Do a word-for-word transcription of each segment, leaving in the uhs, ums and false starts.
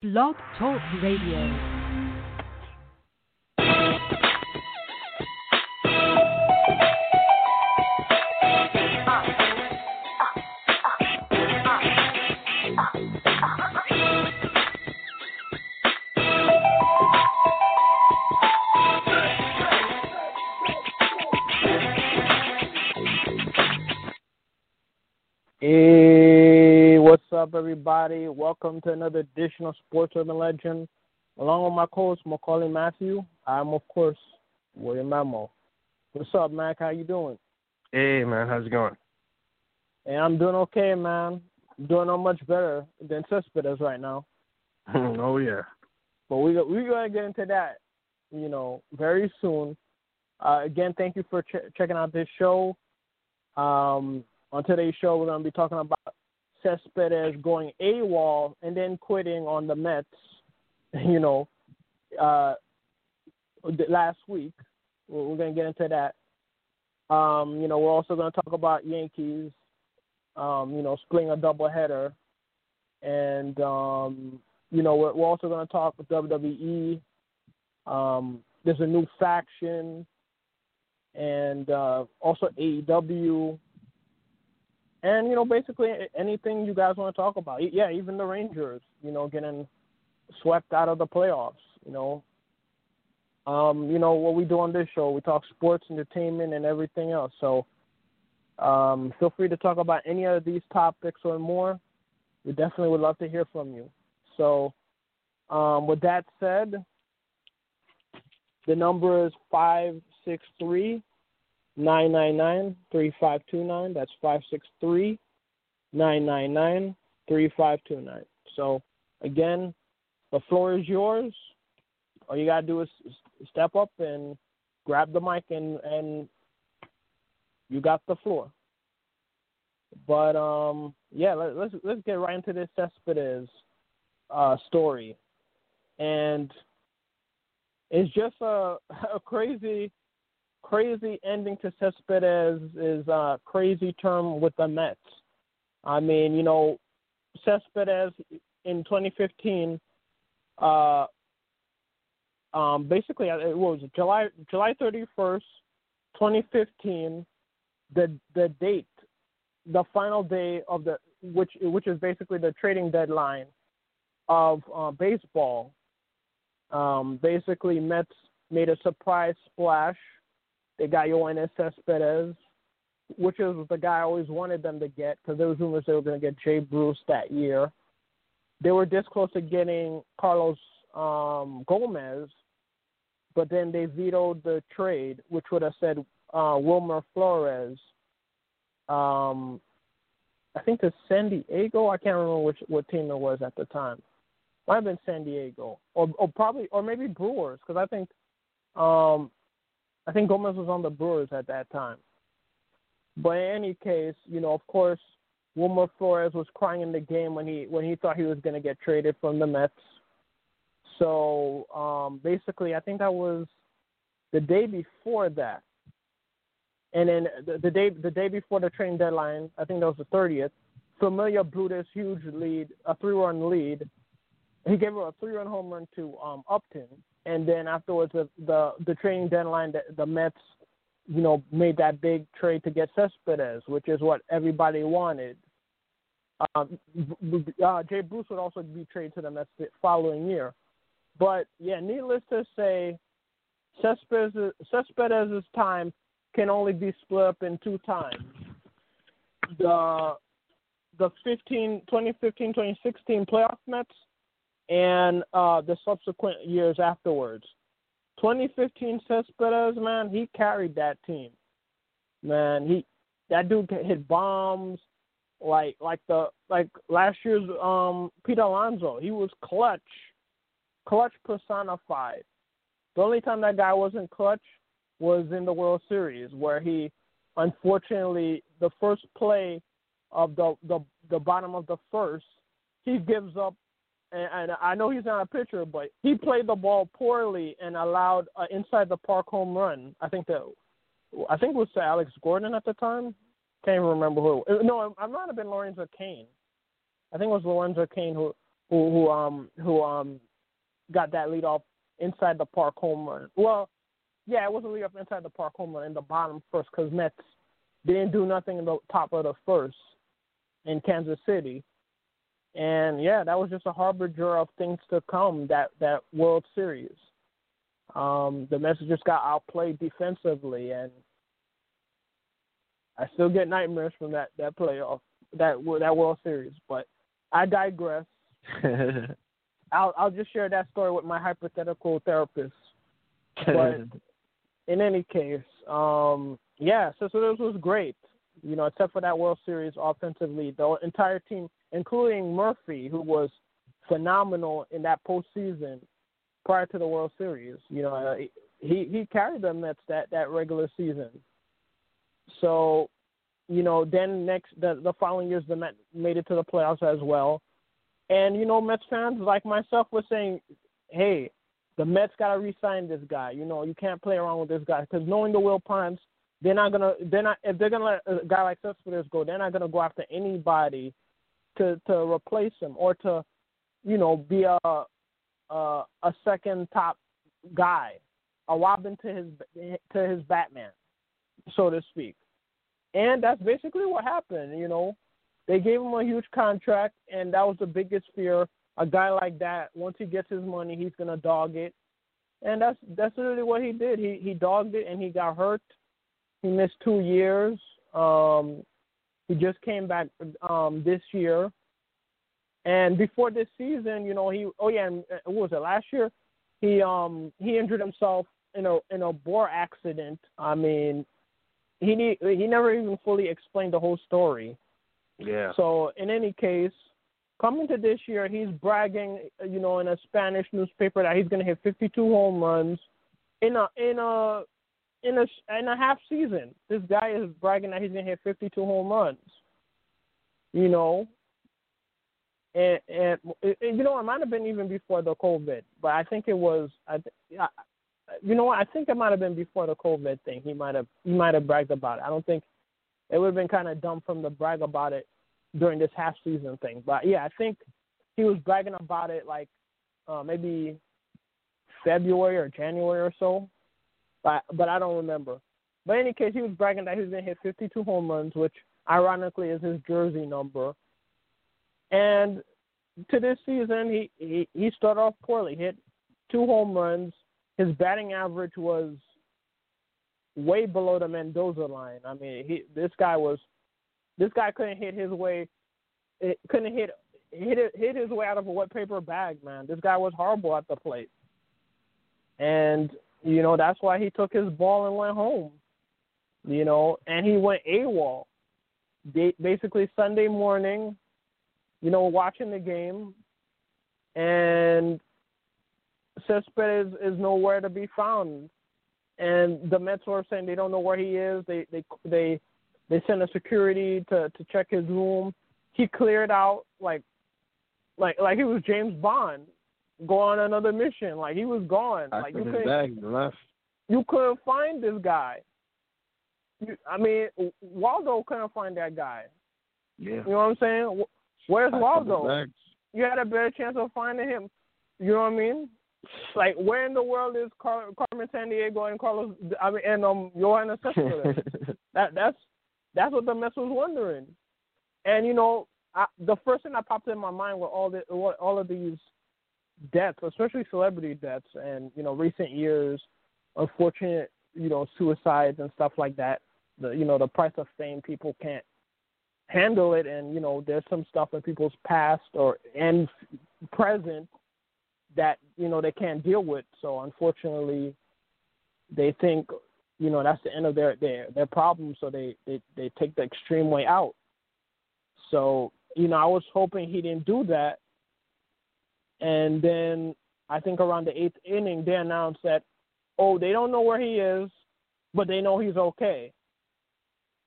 Blog Talk Radio. What's up, everybody? Welcome to another edition of Sports Urban Legend. Along with my co-host, Macaulay Matthew, I'm, of course, William Rameau. What's up, Mac? How you doing? Hey, man. How's it going? Hey, I'm doing okay, man. I'm doing no much better than Cespedes right now. Oh, yeah. But we, we're going to get into that, you know, very soon. Uh, again, thank you for ch- checking out this show. Um, on today's show, we're going to be talking about Cespedes going AWOL and then quitting on the Mets, you know, uh, last week. We're going to get into that. Um, you know, we're also going to talk about Yankees, um, you know, splitting a doubleheader. And, um, you know, we're, we're also going to talk with W W E. Um, there's a new faction. And uh, also A E W. And, you know, basically anything you guys want to talk about. Yeah, even the Rangers, you know, getting swept out of the playoffs, you know. Um, you know, what we do on this show, we talk sports, entertainment, and everything else. So um, feel free to talk about any of these topics or more. We definitely would love to hear from you. So um, with that said, the number is five six three nine nine nine, three five two nine. That's five six three, nine nine nine, three five two nine. So, again, the floor is yours. All you got to do is step up and grab the mic, and, and you got the floor. But, um, yeah, let, let's let's get right into this Cespedes uh, story. And it's just a, a crazy... Crazy ending to Cespedes is a crazy term with the Mets. I mean, you know, Cespedes in twenty fifteen, uh, um, basically, it was July July thirty-first, twenty fifteen, the the date, the final day of the which which is basically the trading deadline of uh, baseball. Um, basically, Mets made a surprise splash. They got Yoenis Cespedes, which is the guy I always wanted them to get because there was rumors they were going to get Jay Bruce that year. They were this close to getting Carlos um, Gomez, but then they vetoed the trade, which would have said uh, Wilmer Flores. Um, I think to San Diego. I can't remember which what team it was at the time. Might have been San Diego, or, or probably, or maybe Brewers, because I think. Um, I think Gomez was on the Brewers at that time. But in any case, you know, of course, Wilmer Flores was crying in the game when he when he thought he was going to get traded from the Mets. So um, basically, I think that was the day before that, and then the, the day the day before the trading deadline, I think that was the thirtieth. Familia blew this huge lead, a three-run lead. He gave her a three-run home run to um, Upton. And then afterwards, the the, the trading deadline, the, the Mets, you know, made that big trade to get Cespedes, which is what everybody wanted. Um, uh, Jay Bruce would also be traded to the Mets the following year. But, yeah, needless to say, Cespedes, Cespedes' time can only be split up in two times. The the twenty fifteen twenty sixteen playoff Mets, and uh, the subsequent years afterwards. twenty fifteen Cespedes, man, he carried that team. Man, he that dude hit bombs like like the like last year's um, Pete Alonso. He was clutch, clutch personified. The only time that guy wasn't clutch was in the World Series, where he, unfortunately, the first play of the the, the bottom of the first, he gives up. And I know he's not a pitcher, but he played the ball poorly and allowed an inside the park home run. I think that I think it was Alex Gordon at the time. Can't even remember who. No, it might have been Lorenzo Cain. I think it was Lorenzo Cain who who who um who um got that leadoff inside the park home run. Well, yeah, it was a leadoff inside the park home run in the bottom first because Mets didn't do nothing in the top of the first in Kansas City. And, yeah, that was just a harbinger of things to come, that, that World Series. Um, the Mets just got outplayed defensively, and I still get nightmares from that, that playoff, that that World Series. But I digress. I'll I'll just share that story with my hypothetical therapist. But in any case, um, yeah, so, so this was great. You know, except for that World Series offensively, the entire team, including Murphy, who was phenomenal in that postseason prior to the World Series. You know, he, he carried the Mets that, that regular season. So, you know, then next the, the following years, the Mets made it to the playoffs as well. And, you know, Mets fans like myself were saying, hey, the Mets got to re-sign this guy. You know, you can't play around with this guy because knowing the Wilpons, they're not gonna. They're not. If they're gonna let a guy like Cespedes go, they're not gonna go after anybody to, to replace him or to, you know, be a a, a second top guy, a Robin to his to his Batman, so to speak. And that's basically what happened. You know, they gave him a huge contract, and that was the biggest fear. A guy like that, once he gets his money, he's gonna dog it, and that's that's literally what he did. He he dogged it, and he got hurt. He missed two years. Um, he just came back um, this year. And before this season, you know, he – oh, yeah, and what was it, last year? He um, he injured himself in a in a boar accident. I mean, he need, he never even fully explained the whole story. Yeah. So, in any case, coming to this year, he's bragging, you know, in a Spanish newspaper that he's going to hit fifty-two home runs in a in a – In a, in a half season, this guy is bragging that he's going to hit fifty-two home runs, you know. And, and, and, you know, it might have been even before the COVID, but I think it was, I th- I, you know what, I think it might have been before the COVID thing. He might have he might have bragged about it. I don't think it would have been kind of dumb for him to brag about it during this half season thing. But, yeah, I think he was bragging about it like uh, maybe February or January or so. But, but I don't remember. But in any case, he was bragging that he was going to hit fifty-two home runs, which ironically is his jersey number. And to this season, he, he, he started off poorly. He hit two home runs. His batting average was way below the Mendoza line. I mean, he, this guy was this guy couldn't hit his way couldn't hit hit hit his way out of a wet paper bag, man. This guy was horrible at the plate. And you know, that's why he took his ball and went home, you know, and he went AWOL. Basically Sunday morning, you know, watching the game, and Cespedes is, is nowhere to be found. And the Mets were saying they don't know where he is. They they they, they sent a security to, to check his room. He cleared out like like like he was James Bond. Go on another mission. Like, he was gone. Like, you couldn't, you couldn't find this guy. You, I mean, Waldo couldn't find that guy. Yeah. You know what I'm saying? Where's Waldo? You had a better chance of finding him. You know what I mean? Like, where in the world is Car- Carmen Sandiego and Carlos? I mean, and um, Yoenis Cespedes. that that's that's what the Mets was wondering. And you know, I, the first thing that popped in my mind were all the all of these deaths, especially celebrity deaths, and you know, recent years, unfortunate, you know, suicides and stuff like that. The you know, the price of fame, people can't handle it, and you know, there's some stuff in people's past or and present that you know they can't deal with. So unfortunately, they think you know that's the end of their their their problem. So they they they take the extreme way out. So you know, I was hoping he didn't do that. And then I think around the eighth inning, they announced that, oh, they don't know where he is, but they know he's okay.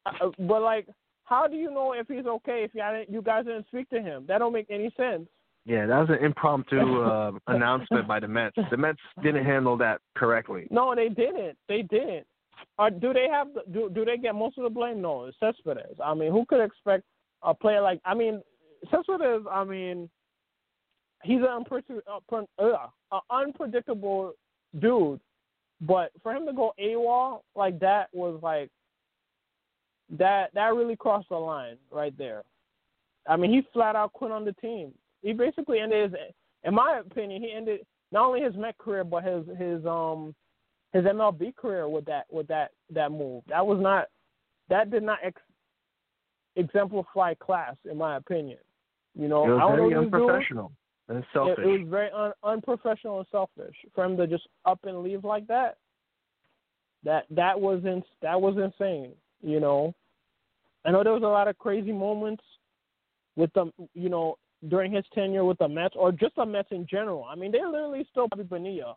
Uh, but, like, how do you know if he's okay if you guys didn't speak to him? That don't make any sense. Yeah, that was an impromptu uh, announcement by the Mets. The Mets didn't handle that correctly. No, they didn't. They didn't. Uh, do they have? The, do do they get most of the blame? No, it's Cespedes. I mean, who could expect a player like – I mean, Cespedes, I mean – he's an unpre- uh, uh, unpredictable dude. But for him to go AWOL like that was like that. That really crossed the line right there. I mean, he flat out quit on the team. He basically ended his, in my opinion, he ended not only his Met career but his his um his M L B career with that with that, that move. That was not that did not ex- exemplify class, in my opinion. You know, it was I don't very know unprofessional and selfish. It, it was very un- unprofessional and selfish for him to just up and leave like that. That that was in, that was insane. You know, I know there was a lot of crazy moments with them, you know, during his tenure with the Mets or just the Mets in general. I mean, they literally stole Bobby Bonilla,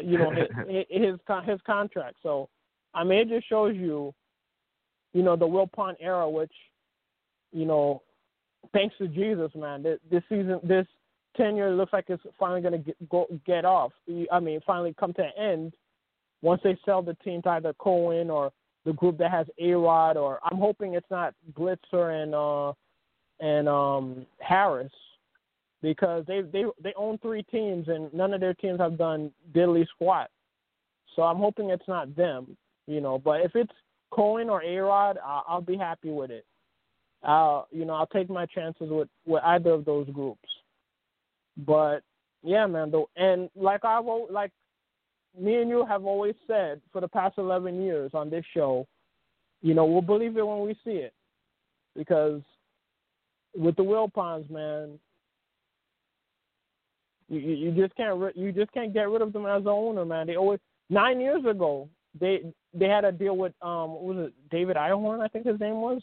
you know, his, his his contract. So, I mean, it just shows you, you know, the Wilpon era, which, you know, thanks to Jesus, man, this, this season, this tenure looks like it's finally going to go get off. I mean, finally come to an end once they sell the team to either Cohen or the group that has A Rod, or I'm hoping it's not Blitzer and uh, and um, Harris, because they they they own three teams and none of their teams have done diddly squat. So I'm hoping it's not them, you know. But if it's Cohen or A Rod, I'll, I'll be happy with it. Uh, you know, I'll take my chances with, with either of those groups. But yeah, man. The, and like I like. Me and you have always said for the past eleven years on this show, you know, we'll believe it when we see it. Because with the Wilpons, man, you, you just can't you just can't get rid of them as an owner, man. They always nine years ago they they had a deal with um what was it David Iorn, I think his name was,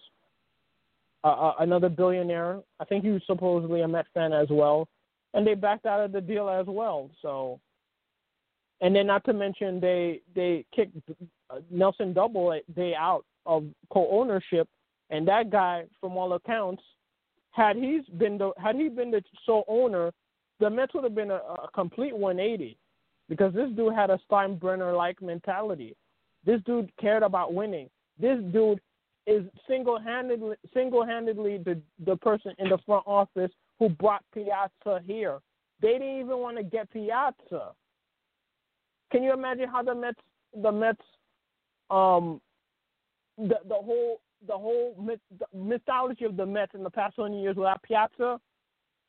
uh, uh, another billionaire. I think he was supposedly a Met fan as well, and they backed out of the deal as well. So. And then, not to mention, they they kicked Nelson Doubleday out of co-ownership, and that guy, from all accounts, had he's been the had he been the sole owner, the Mets would have been a, a complete one eighty, because this dude had a Steinbrenner-like mentality. This dude cared about winning. This dude is single-handedly single-handedly the the person in the front office who brought Piazza here. They didn't even want to get Piazza. Can you imagine how the Mets, the Mets, um, the the whole the whole myth, the mythology of the Mets in the past twenty years without Piazza?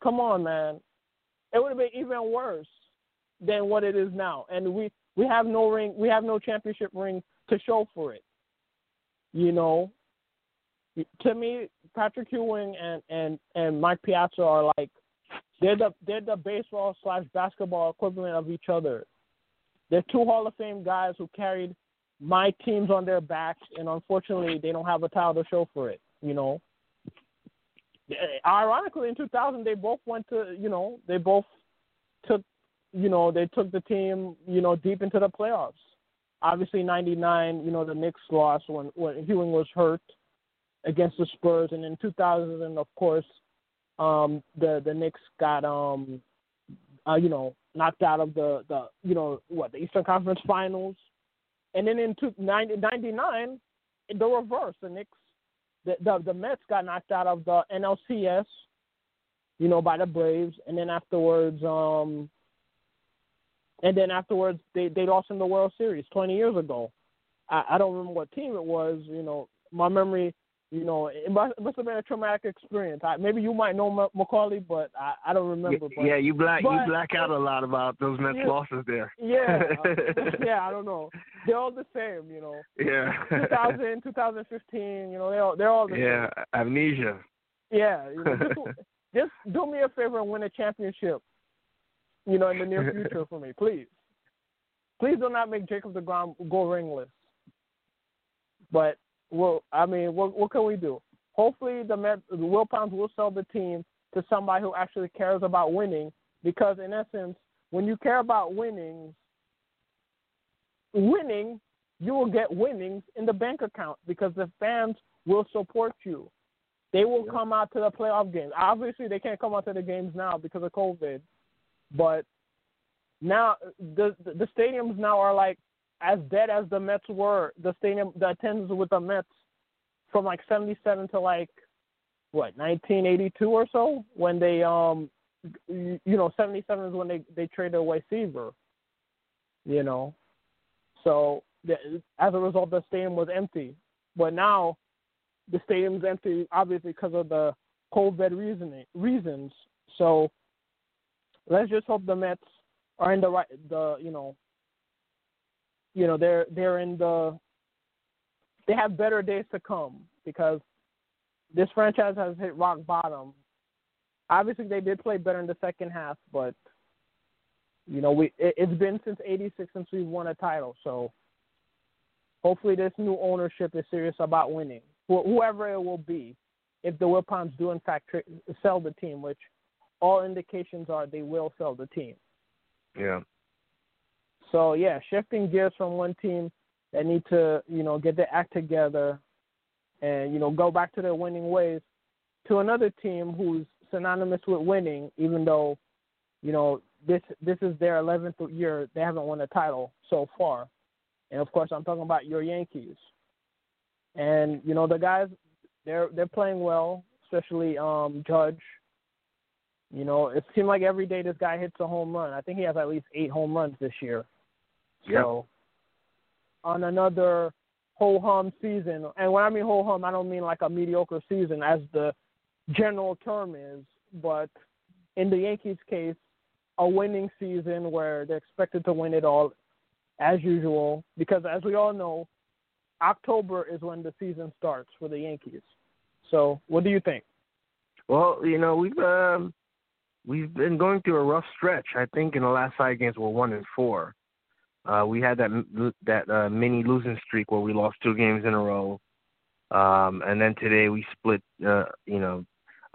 Come on, man, it would have been even worse than what it is now. And we, we have no ring, we have no championship ring to show for it. You know, to me, Patrick Ewing and, and, and Mike Piazza are like they're the they're the baseball slash basketball equivalent of each other. They're two Hall of Fame guys who carried my teams on their backs, and unfortunately, they don't have a title to show for it, you know. Ironically, in two thousand, they both went to, you know, they both took, you know, they took the team, you know, deep into the playoffs. Obviously, ninety-nine, you know, the Knicks lost when, when Ewing was hurt against the Spurs. And in two thousand, of course, um, the, the Knicks got, um, uh, you know, knocked out of the, the you know, what, the Eastern Conference Finals. And then in ninety-nine, the reverse. The Knicks, the, the the Mets got knocked out of the N L C S, you know, by the Braves. And then afterwards, um, and then afterwards, they, they lost in the World Series twenty years ago. I, I don't remember what team it was, you know. My memory, you know, it must, it must have been a traumatic experience. I, maybe you might know Macaulay, but I, I don't remember. But, yeah, you black but, you black out a lot about those Mets yeah, losses there. Yeah, uh, yeah, I don't know. They're all the same, you know. Yeah. two thousand, two thousand fifteen, you know, they're all, they're all the yeah, same. Yeah, amnesia. Yeah. You know, just, just do me a favor and win a championship, you know, in the near future for me, please. Please do not make Jacob DeGrom go ringless. But, well, I mean, what, what can we do? Hopefully the, Met, the Wilpons will sell the team to somebody who actually cares about winning, because, in essence, when you care about winning, winning, you will get winnings in the bank account, because the fans will support you. They will yeah. come out to the playoff games. Obviously, they can't come out to the games now because of COVID, but now the the stadiums now are like, as dead as the Mets were, the stadium, the attendance with the Mets from like seventy-seven to like what nineteen eighty-two or so, when they um you know, seventy-seven is when they, they traded away Seaver, you know. So as a result, the stadium was empty. But now the stadium's empty, obviously, because of the COVID reasoning, reasons. So let's just hope the Mets are in the right, the you know, you know they're they're in the they have better days to come, because this franchise has hit rock bottom. Obviously, they did play better in the second half, but you know we it, it's been since eighty-six since we've won a title. So hopefully, this new ownership is serious about winning. Wh- whoever it will be, if the Wilpons do in fact tri- sell the team, which all indications are they will sell the team. Yeah. So, yeah, shifting gears from one team that need to, you know, get their act together and, you know, go back to their winning ways, to another team who's synonymous with winning, even though, you know, this this is their eleventh year. They haven't won a title so far. And, of course, I'm talking about your Yankees. And, you know, the guys, they're they're playing well, especially um, Judge. You know, it seemed like every day this guy hits a home run. I think he has at least eight home runs this year. Yep. So, on another ho-hum season, and when I mean ho-hum, I don't mean like a mediocre season, as the general term is, but in the Yankees' case, a winning season where they're expected to win it all as usual, because as we all know, October is when the season starts for the Yankees. So, what do you think? Well, you know, we've um, we've been going through a rough stretch. I think in the last five games we're one and four. Uh, we had that that uh, mini losing streak where we lost two games in a row, um, and then today we split, uh, you know,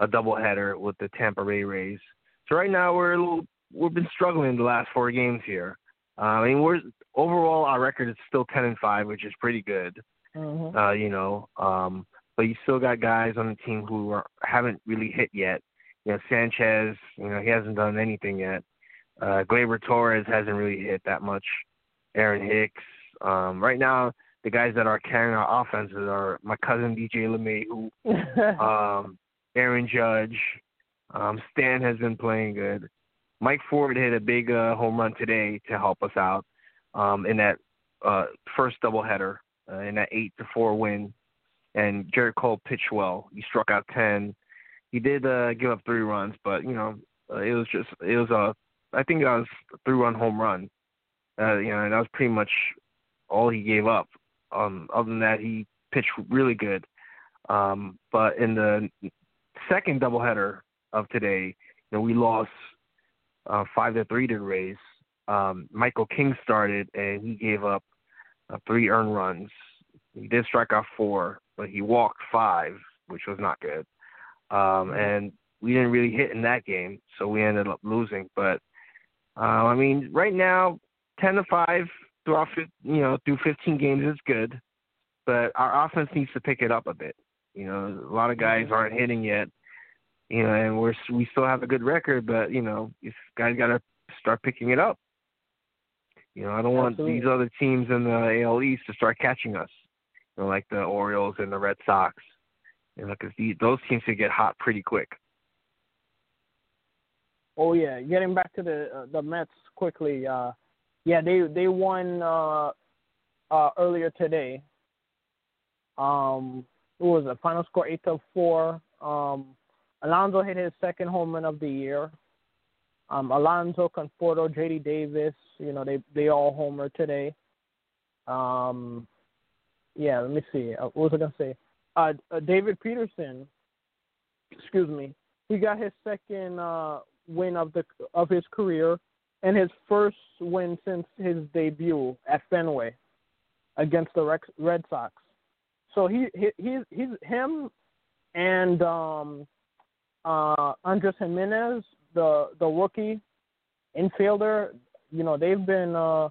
a doubleheader with the Tampa Bay Rays. So right now we're a little, we've been struggling the last four games here. Uh, I mean, we're overall our record is still ten and five, which is pretty good. Mm-hmm. Uh, you know, um, but you still got guys on the team who are, haven't really hit yet. You know, Sanchez, you know, he hasn't done anything yet. Uh, Gleyber Torres hasn't really hit that much. Aaron Hicks. Um, right now, the guys that are carrying our offenses are my cousin D J LeMahieu, um, Aaron Judge. Um, Stan has been playing good. Mike Ford hit a big uh, home run today to help us out um, in that uh, first doubleheader uh, in that eight to four win. And Gerrit Cole pitched well. He struck out ten. He did uh, give up three runs, but you know uh, it was just it was a I think it was a three run home run. Uh, you know, and that was pretty much all he gave up. Um, other than that, he pitched really good. Um, but in the second doubleheader of today, you know, we lost uh, five to three to the Rays. Um, Michael King started, and he gave up uh, three earned runs. He did strike out four, but he walked five, which was not good. Um, and we didn't really hit in that game, so we ended up losing. But uh, I mean, right now, ten to five throughout, you know, through fifteen games is good, but our offense needs to pick it up a bit. You know, a lot of guys aren't hitting yet. You know, and we're we still have a good record, but you know, you guys got to start picking it up. You know, I don't want Absolutely. These other teams in the A L East to start catching us, you know, like the Orioles and the Red Sox, you know, because those teams could get hot pretty quick. Oh yeah, getting back to the uh, the Mets quickly. Uh... Yeah, they they won uh, uh, earlier today. Um, what was it? Final score eight to four. Um, Alonso hit his second home run of the year. Um, Alonso, Conforto, J D Davis. You know, they they all homered today. Um, yeah, let me see. Uh, what was I gonna say? Uh, uh, David Peterson. Excuse me. He got his second uh, win of the of his career. And his first win since his debut at Fenway against the Red Sox. So he, he he's, he's him and um, uh, Andrés Giménez, the the rookie infielder. You know, they've been. Uh,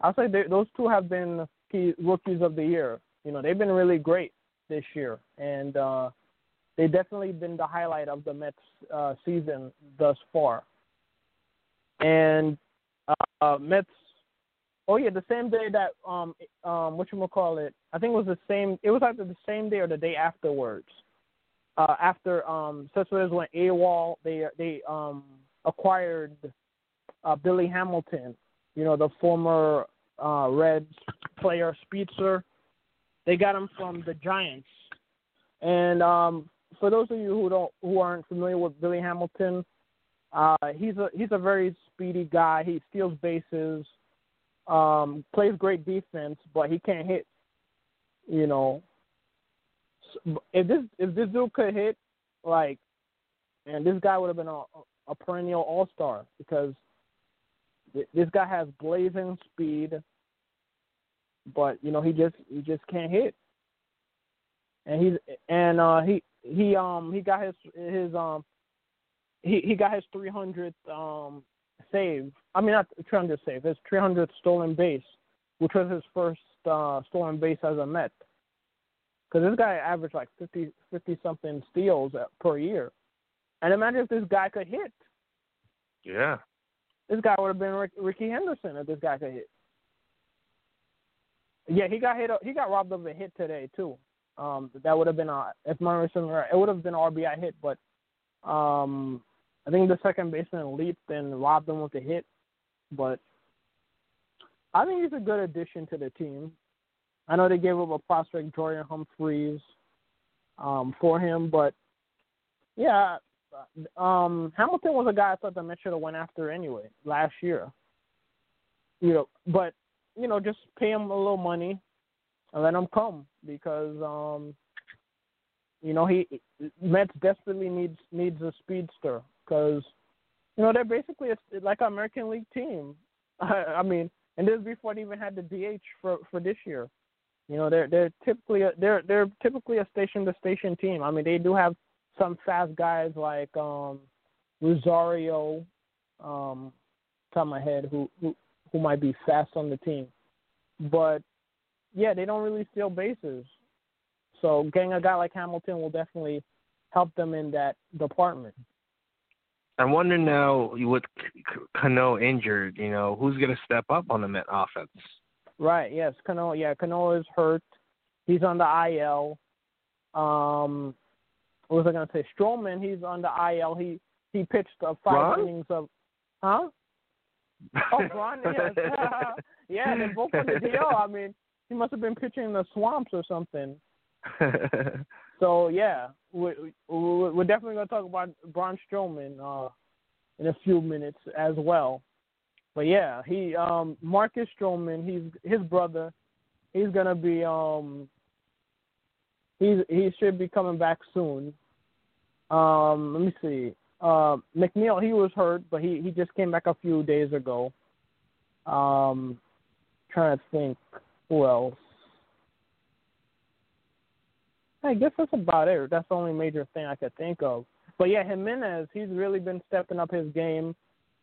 I'll say they, those two have been key rookies of the year. You know, they've been really great this year, and uh, they've definitely been the highlight of the Mets uh, season thus far. And uh, Mets, oh, yeah, the same day that, um, um, whatchamacallit, I think it was the same, it was either the same day or the day afterwards. Uh, after um, Cespedes went AWOL, they they um, acquired uh, Billy Hamilton, you know, the former uh, Reds player Spitzer. They got him from the Giants. And um, for those of you who don't who aren't familiar with Billy Hamilton, uh, he's a he's a very speedy guy. He steals bases, um, plays great defense, but he can't hit. You know, if this if this dude could hit, like, and this guy would have been a, a perennial all-star because th- this guy has blazing speed, but you know he just he just can't hit. And he's and uh, he he um he got his his um he, he got his three hundredth um save. I mean not three hundredth save. His three hundredth stolen base, which was his first uh, stolen base as a Met. Because this guy averaged like fifty, fifty something steals per year. And imagine if this guy could hit. Yeah. This guy would have been Rick, Ricky Henderson if this guy could hit. Yeah, he got hit. He got robbed of a hit today too. Um, that would have been a if my memory right, it would have been an R B I hit, but um, I think the second baseman leaped and robbed him with a hit. But I think he's a good addition to the team. I know they gave up a prospect, Jordan Humphreys, um, for him, but yeah, um, Hamilton was a guy I thought the Mets should have went after anyway last year. You know, but you know, just pay him a little money and let him come because um, you know he Mets desperately needs needs a speedster because you know they're basically a, like an American League team. I mean, and this is before they even had the D H for, for this year. You know, they're they're typically a, they're they're typically a station to station team. I mean, they do have some fast guys like um, Rosario, um, top of my head, who, who who might be fast on the team, but yeah, they don't really steal bases. So getting a guy like Hamilton will definitely help them in that department. I wonder now with Cano injured, you know, who's going to step up on the Met offense? Right, yes, Cano, yeah, Cano is hurt. He's on the I L. Um, what was I going to say? Stroman, he's on the I L. He he pitched a five Ron? innings of, huh? Oh, Ron, yes. Yeah, they're both on the D L. I mean, he must have been pitching in the swamps or something. So, yeah, we're, we're definitely going to talk about Braun Stroman uh, in a few minutes as well. But yeah, he um, Marcus Stroman, he's his brother. He's gonna be um, he's he should be coming back soon. Um, let me see. Uh, McNeil, he was hurt, but he, he just came back a few days ago. Um, trying to think who else. I guess that's about it. That's the only major thing I could think of. But yeah, Jimenez, he's really been stepping up his game.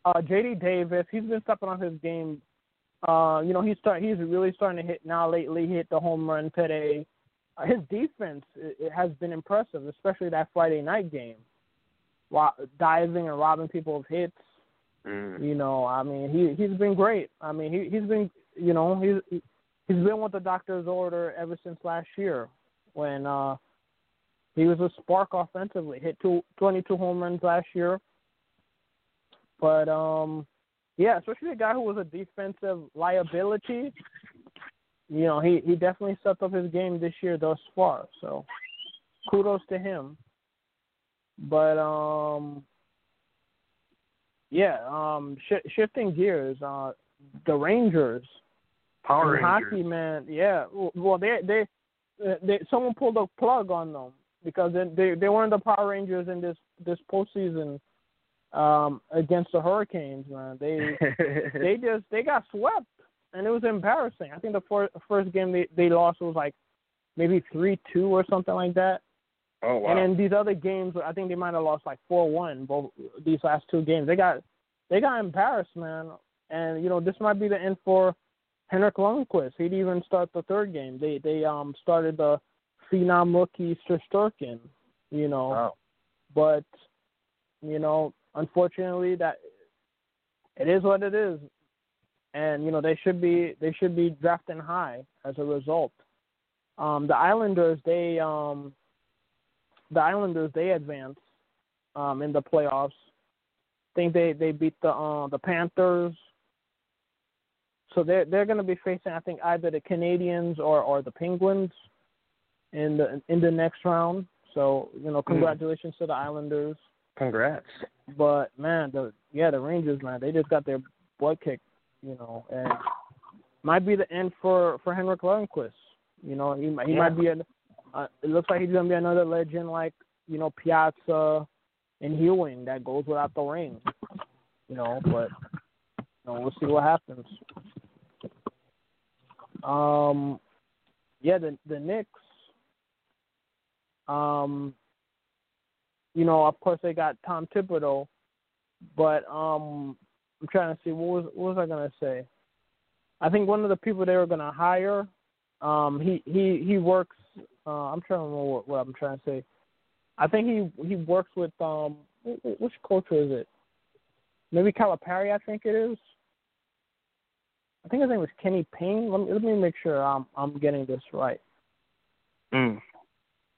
Uh, J D Davis, he's been stepping on his game. Uh, you know, he's start, he's really starting to hit now lately. He hit the home run today. Uh, his defense it, it has been impressive, especially that Friday night game. Wow, diving and robbing people of hits. Mm. You know, I mean, he, he's been great. I mean, he, he's been, you know, he's, he's been with the doctor's order ever since last year when uh, he was a spark offensively. Hit two, twenty-two home runs last year. But, um, yeah, especially a guy who was a defensive liability, you know, he, he definitely stepped up his game this year thus far. So, kudos to him. But, um, yeah, um, sh- shifting gears, uh, the Rangers. Power Rangers. Hockey, man, yeah. Well, they, they, they someone pulled a plug on them because they, they, they weren't the Power Rangers in this, this postseason. Um, against the Hurricanes, man, they they just they got swept, and it was embarrassing. I think the first first game they, they lost was like maybe three two or something like that. Oh wow! And then these other games, I think they might have lost like four one. Both these last two games, they got they got embarrassed, man. And you know this might be the end for Henrik Lundqvist. He didn't even start the third game. They they um started the phenom rookie Shesterkin, you know, wow. But you know. Unfortunately, that it is what it is, and you know they should be they should be drafting high as a result. Um, the Islanders they um, the Islanders they advance um, in the playoffs. think they, they beat the uh, the Panthers. So they're, they're going to be facing, I think, either the Canadians or, or the Penguins in the in the next round. So, you know, congratulations mm. to the Islanders. Congrats. But, man, the yeah, the Rangers, man, they just got their butt kicked, you know, and might be the end for, for Henrik Lundqvist. You know, he, he yeah. might be an, uh, it looks like he's going to be another legend like, you know, Piazza and Ewing that goes without the ring, you know, but you know, we'll see what happens. Um, yeah, the, the Knicks, um, you know, of course they got Tom Thibodeau, but um, I'm trying to see, what was, what was I going to say? I think one of the people they were going to hire, um, he, he, he works, uh, I'm trying to remember what, what I'm trying to say. I think he, he works with, um, which coach is it? Maybe Calipari, I think it is. I think his name was Kenny Payne. Let me, let me make sure I'm I'm getting this right. Mm.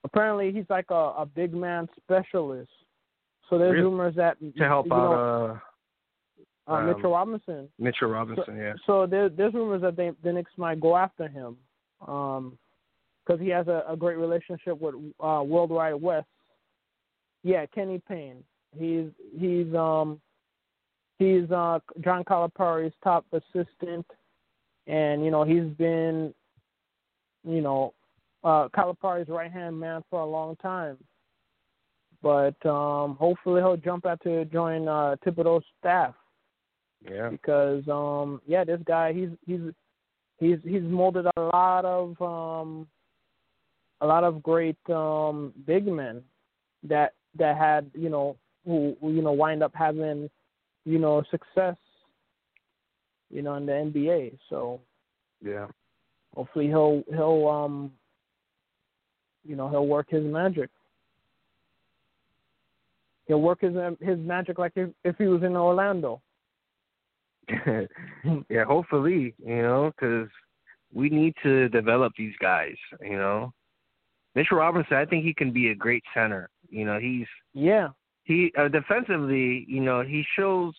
Apparently, he's like a, a big man specialist. So there's really? rumors that to help you know, out uh, uh, Mitchell Robinson. Mitchell Robinson, so, yeah. So there, there's rumors that they, the Knicks might go after him because um, he has a, a great relationship with uh, Worldwide West. Yeah, Kenny Payne. He's he's um. He's uh, John Calipari's top assistant, and, you know, he's been, you know, uh, Calipari's right-hand man for a long time. But um, hopefully he'll jump out to join uh, Thibodeau's staff. Yeah. Because, um, yeah, this guy, he's he's he's he's molded a lot of um, a lot of great um, big men that that had, you know, who, you know, wind up having – you know, success, you know, in the N B A. So, yeah, hopefully he'll he'll um, you know, he'll work his magic. He'll work his his magic like if, if he was in Orlando. Yeah, hopefully, you know, because we need to develop these guys. You know, Mitchell Robinson, I think he can be a great center. You know, he's yeah. He uh, defensively, you know, he shows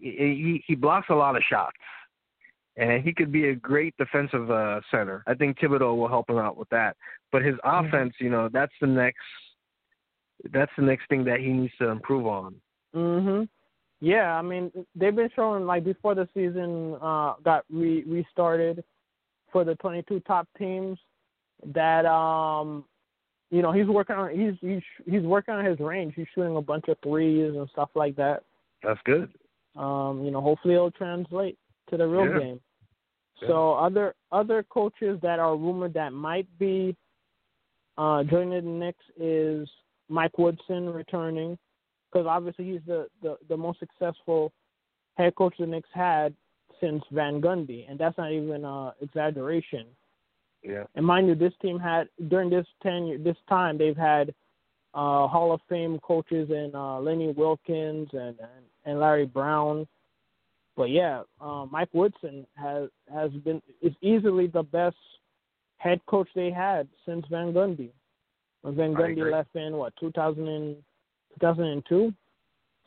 he he blocks a lot of shots, and he could be a great defensive uh, center. I think Thibodeau will help him out with that. But his mm-hmm. offense, you know, that's the next that's the next thing that he needs to improve on. Mhm. Yeah, I mean, they've been showing like before the season uh, got re- restarted for the twenty-two top teams that. Um, You know, he's working on he's, he's he's working on his range. He's shooting a bunch of threes and stuff like that. That's good. Um, you know, hopefully it'll translate to the real yeah. game. Yeah. So other other coaches that are rumored that might be uh, joining the Knicks is Mike Woodson returning, because obviously he's the, the, the most successful head coach the Knicks had since Van Gundy, and that's not even uh, exaggeration. Yeah. And mind you, this team had during this tenure, this time they've had uh, Hall of Fame coaches and uh, Lenny Wilkins and, and, and Larry Brown, but yeah, uh, Mike Woodson has has been is easily the best head coach they had since Van Gundy. When Van Gundy left in what two thousand two.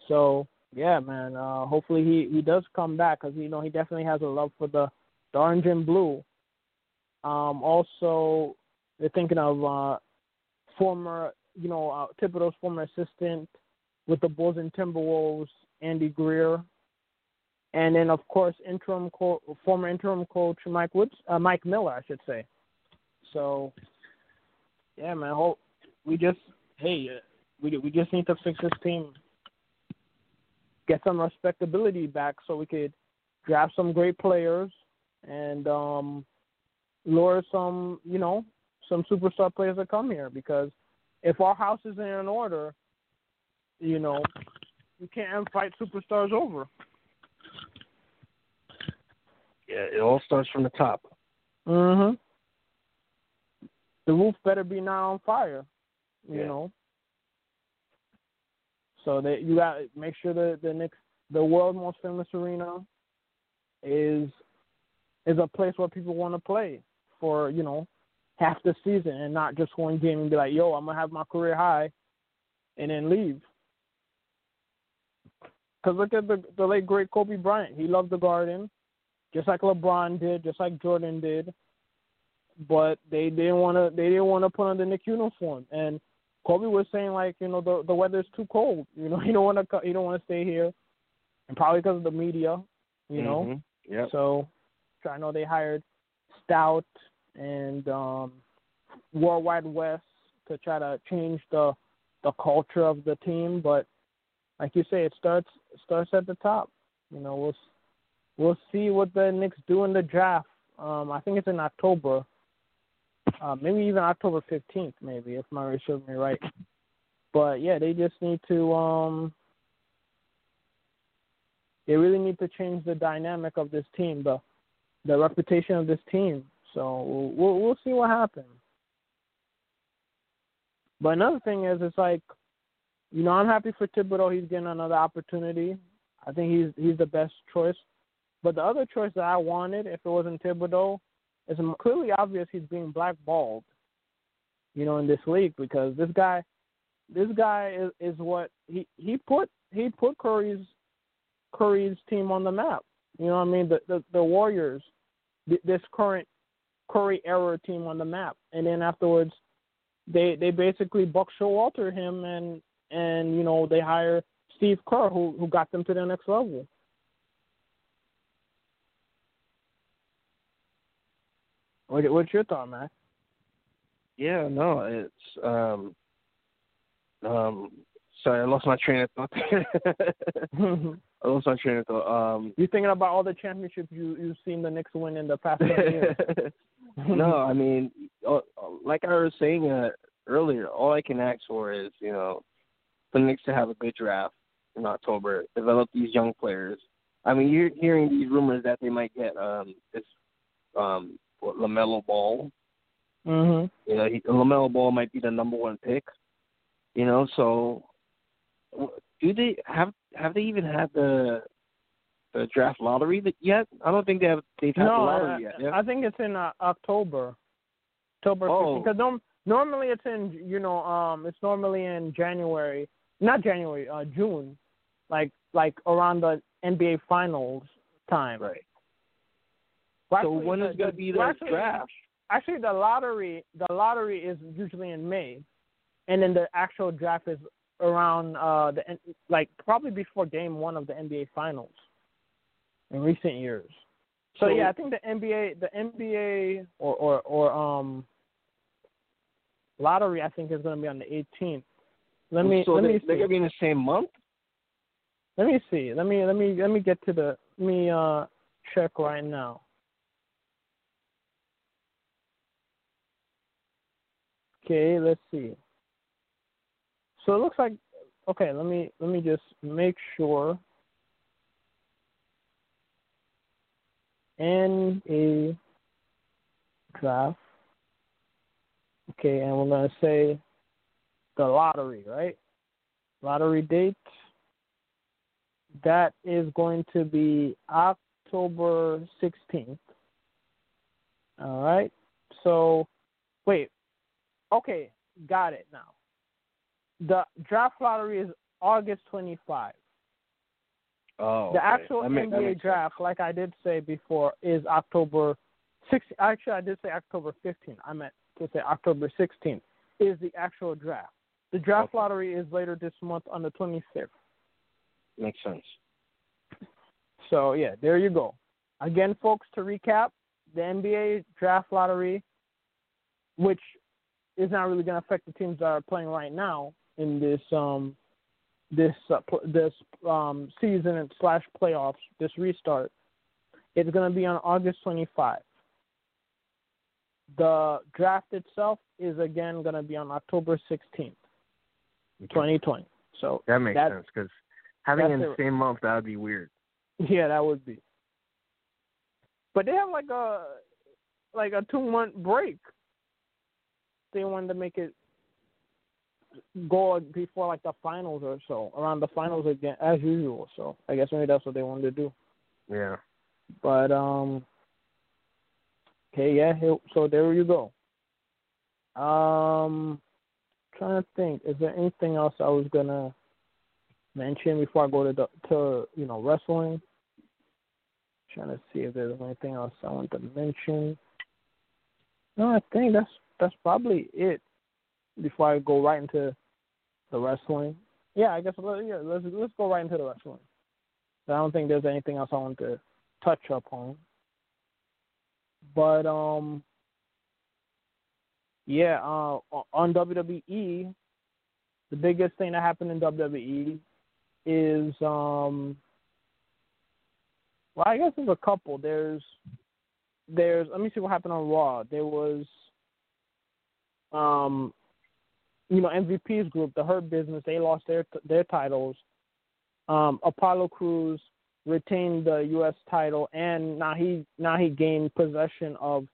So yeah, man. Uh, hopefully he, he does come back, because you know he definitely has a love for the, the orange and blue. Um, also, they're thinking of uh, former, you know, uh, Thibodeau's former assistant with the Bulls and Timberwolves, Andy Greer, and then of course interim co- former interim coach Mike Woods, uh, Mike Miller, I should say. So, yeah, man, hope we just hey, we we just need to fix this team, get some respectability back, so we could draft some great players and. Um, lure some, you know, some superstar players that come here, because if our house isn't in order, you know, you can't fight superstars over. Yeah, it all starts from the top. Mm-hmm. The roof better be not on fire, you yeah. know. So that you got to make sure that the Knicks, the world's most famous arena is is a place where people want to play for, you know, half the season and not just one game and be like, yo, I'm going to have my career high and then leave. Because look at the, the late, great Kobe Bryant. He loved the Garden, just like LeBron did, just like Jordan did. But they didn't want to. They didn't want to put on the Knicks uniform. And Kobe was saying, like, you know, the the weather's too cold. You know, you don't want to. You don't want to stay here. And probably because of the media, you know. Mm-hmm. Yeah. So, I know they hired Stout and um, World Wide West to try to change the the culture of the team. But like you say, it starts it starts at the top. You know, we'll we'll see what the Knicks do in the draft. Um, I think it's in October. Uh, maybe even October fifteenth, maybe, if my memory serves me right. But, yeah, they just need to um, – they really need to change the dynamic of this team, the the reputation of this team. So we'll, we'll see what happens. But another thing is, it's like, you know, I'm happy for Thibodeau. He's getting another opportunity. I think he's he's the best choice. But the other choice that I wanted, if it wasn't Thibodeau, it's clearly obvious he's being blackballed, you know, in this league, because this guy, this guy is, is what he, he put he put Curry's Curry's team on the map. You know what I mean? The the, the Warriors, this current Curry era team on the map, and then afterwards, they they basically Buck Showalter him, and and you know they hire Steve Kerr, who who got them to the next level. What's your thought, Matt? Yeah, no, it's um, um, sorry, I lost my train of thought. I lost my train of thought. Um, You're thinking about all the championships you you've seen the Knicks win in the past ten years. No, I mean, like I was saying uh, earlier, all I can ask for is, you know, for the Knicks to have a good draft in October, develop these young players. I mean, you're hearing these rumors that they might get um this um. What, LaMelo Ball, mm-hmm. you know, he, LaMelo Ball might be the number one pick, you know. So, do they have have they even had the the draft lottery yet? I don't think they have. They've had no, the lottery I, yet. Yeah? I think it's in uh, October, October oh. because norm, normally it's in you know um it's normally in January, not January, uh, June, like like around the N B A Finals time, right? Well, actually, so when is going to be the well, actually, draft? Actually, the lottery the lottery is usually in May, and then the actual draft is around uh, the like probably before Game One of the N B A Finals in recent years. So, so yeah, I think the N B A the N B A or or, or um lottery I think is going to be on the eighteenth. Let me so let they, me see. They're going to be in the same month. Let me see. Let me let me let me get to the let me uh, check right now. Okay, let's see. So it looks like okay, let me let me just make sure. N B A draft. Okay, and we're gonna say the lottery, right? Lottery date. That is going to be October sixteenth. All right. So wait. Okay, got it now. The draft lottery is August twenty-fifth. Oh, the actual okay. N B A makes, draft, sense. Like I did say before, is October sixteenth. Actually, I did say October fifteenth. I meant to say October sixteenth is the actual draft. The draft okay. lottery is later this month on the twenty-sixth. Makes sense. So, yeah, there you go. Again, folks, to recap, the N B A draft lottery, which – it's not really going to affect the teams that are playing right now in this um, this uh, pl- this um, season slash playoffs. This restart, it's going to be on August twenty-fifth. The draft itself is again going to be on October sixteenth, twenty twenty. So that makes that, sense because having it in the same month that would be weird. Yeah, that would be. But they have like a like a two month break. They wanted to make it go before like the finals or so, around the finals again as usual. So I guess maybe that's what they wanted to do. Yeah. But um. Okay. Yeah. So there you go. Um, trying to think. Is there anything else I was gonna mention before I go to the, to you know wrestling? I'm trying to see if there's anything else I want to mention. No, I think that's that's probably it. Before I go right into the wrestling, yeah, I guess yeah, let's let's go right into the wrestling. I don't think there's anything else I want to touch up on. But um, yeah, uh, on W W E, the biggest thing that happened in W W E is um, well, I guess there's a couple. There's there's let me see what happened on Raw. There was um. You know, M V P's group, the Hurt Business, they lost their their titles. Um, Apollo Crews retained the U S title, and now he now he gained possession of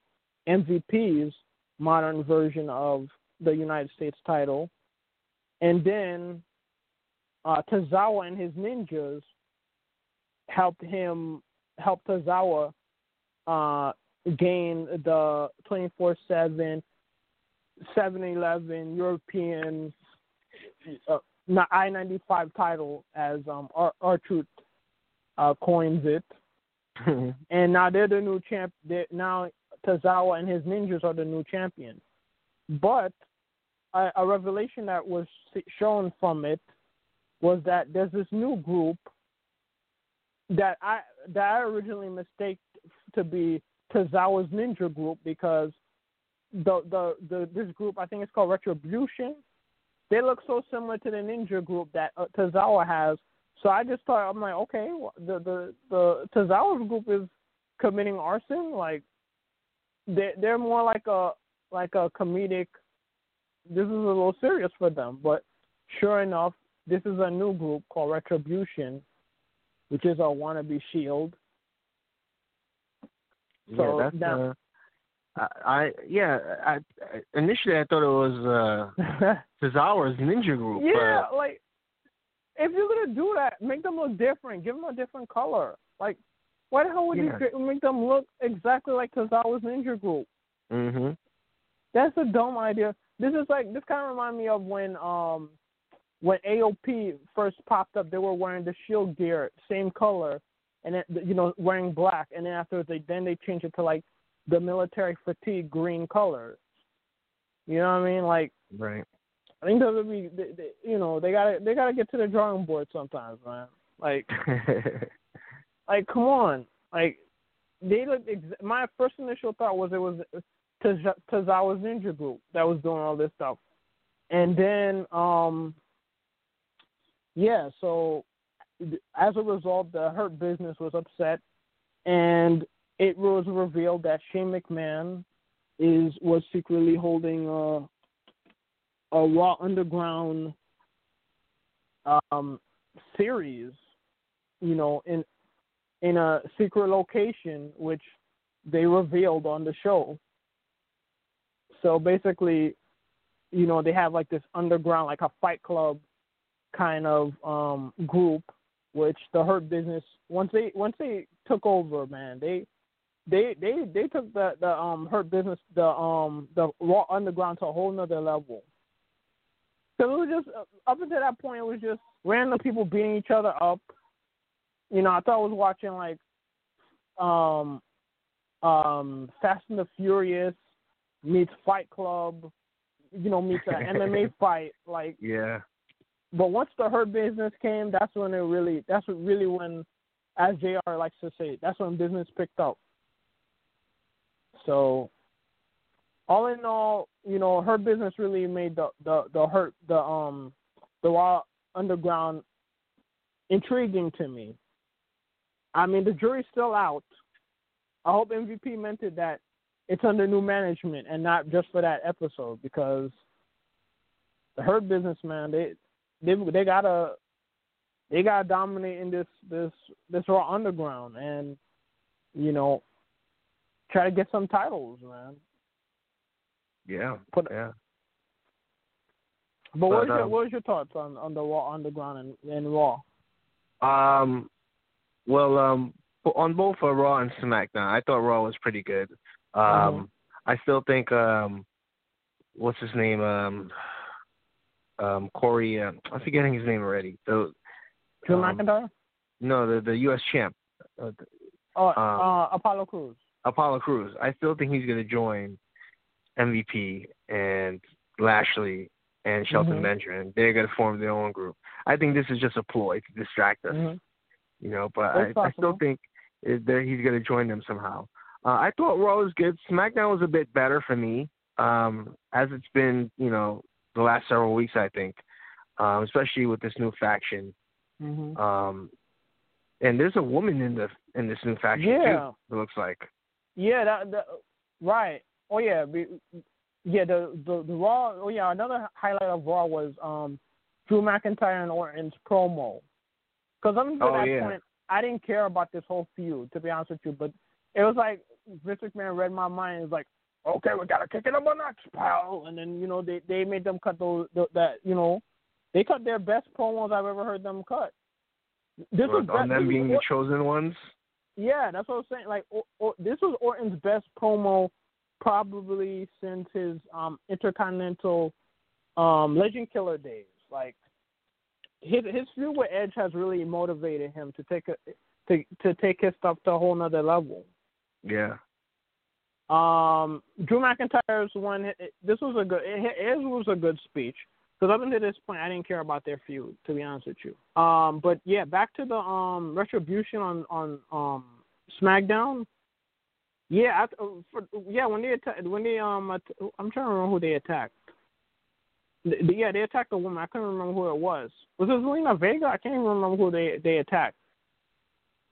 M V P's modern version of the United States title. And then uh, Tozawa and his ninjas helped him help Tozawa uh, gain the twenty-four seven. seven eleven European uh, I ninety-five title, as um, R-Truth uh, coins it. And now they're the new champ. Now Tozawa and his ninjas are the new champion. But a, a revelation that was shown from it was that there's this new group that I, that I originally mistaked to be Tozawa's ninja group, because The, the the this group, I think it's called Retribution. They look so similar to the ninja group that uh, Tozawa has. So I just thought, I'm like, okay, well, the the the Tozawa group is committing arson. Like they they're more like a like a comedic. This is a little serious for them, but sure enough, this is a new group called Retribution, which is a wannabe Shield. Yeah, so that's now, uh... I, I yeah. I, I initially I thought it was uh, Tozawa's ninja group. Yeah, but... like if you're gonna do that, make them look different. Give them a different color. Like, why the hell would yeah. you make them look exactly like Tozawa's ninja group? Mm-hmm. That's a dumb idea. This is like this kind of reminds me of when um when A O P first popped up. They were wearing the Shield gear, same color, and it, you know wearing black, and then after they then they changed it to like the military fatigue green colors. You know what I mean? Like, right. I think those would be, they, they, you know, they gotta they gotta get to the drawing board sometimes, man. Like, like come on. Like, they look. Ex- my first initial thought was it was Tozawa's ninja group that was doing all this stuff, and then, um, yeah. So, as a result, the Hurt Business was upset, and it was revealed that Shane McMahon is was secretly holding a, a Raw Underground um, series, you know, in in a secret location, which they revealed on the show. So basically, you know, they have like this underground, like a Fight Club kind of um, group, which the Hurt Business once they once they took over, man, they. They they they took the the um Hurt Business the um the Raw Underground to a whole nother level. So it was just up until that point, it was just random people beating each other up. You know, I thought I was watching like um um Fast and the Furious meets Fight Club, you know, meets an M M A fight. Like yeah. But once the Hurt Business came, that's when it really that's what really when, as J R likes to say, that's when business picked up. So, all in all, you know, her business really made the the the hurt the um the Raw Underground intriguing to me. I mean, the jury's still out. I hope M V P meant it that it's under new management and not just for that episode, because the Hurt Business, man, they they they gotta they gotta dominate in this this this Raw Underground, and you know. Try to get some titles, man. Yeah, Put, yeah. But, but what was um, your what was your thoughts on, on the Raw Underground and, and Raw? Um, well, um, on both uh, Raw and SmackDown, I thought Raw was pretty good. Um, mm-hmm. I still think um, what's his name? Um, um, Corey. Uh, I'm forgetting his name already. So Drew um, McIntyre? No, the the U S champ. Uh, oh, um, uh, Apollo Crews. Apollo Crews. I still think he's going to join M V P and Lashley and Shelton mm-hmm. Benjamin. They're going to form their own group. I think this is just a ploy to distract us, mm-hmm. you know. But I, I still think it, that he's going to join them somehow. Uh, I thought Raw was good. SmackDown was a bit better for me, um, as it's been, you know, the last several weeks. I think, um, especially with this new faction. Mm-hmm. Um, and there's a woman in the in this new faction yeah. too. It looks like. Yeah. That, that, right. Oh yeah. Be, Yeah, the, the the Raw. Oh yeah, another highlight of Raw was um, Drew McIntyre and Orton's promo. Because up until oh, that yeah. point, I didn't care about this whole feud, to be honest with you. But it was like Vince McMahon read my mind. It's like, okay, we gotta kick it up a notch, pal. And then you know they, they made them cut those the, that you know they cut their best promos I've ever heard them cut. This was on them being the chosen ones. Yeah, that's what I was saying. Like or, or, this was Orton's best promo. Probably since his um, Intercontinental um, Legend Killer days. Like his his feud with Edge has really motivated him to take a, to to take his stuff to a whole nother level. Yeah. Um, Drew McIntyre's one. This was a good. His was a good speech because up until this point, I didn't care about their feud, to be honest with you. Um, but yeah, back to the um, retribution on on um, SmackDown. Yeah, I, for, yeah. When they attack, when they um, att- I'm trying to remember who they attacked. The, the, yeah, they attacked a woman. I couldn't remember who it was. Was it Zelina Vega? I can't even remember who they they attacked.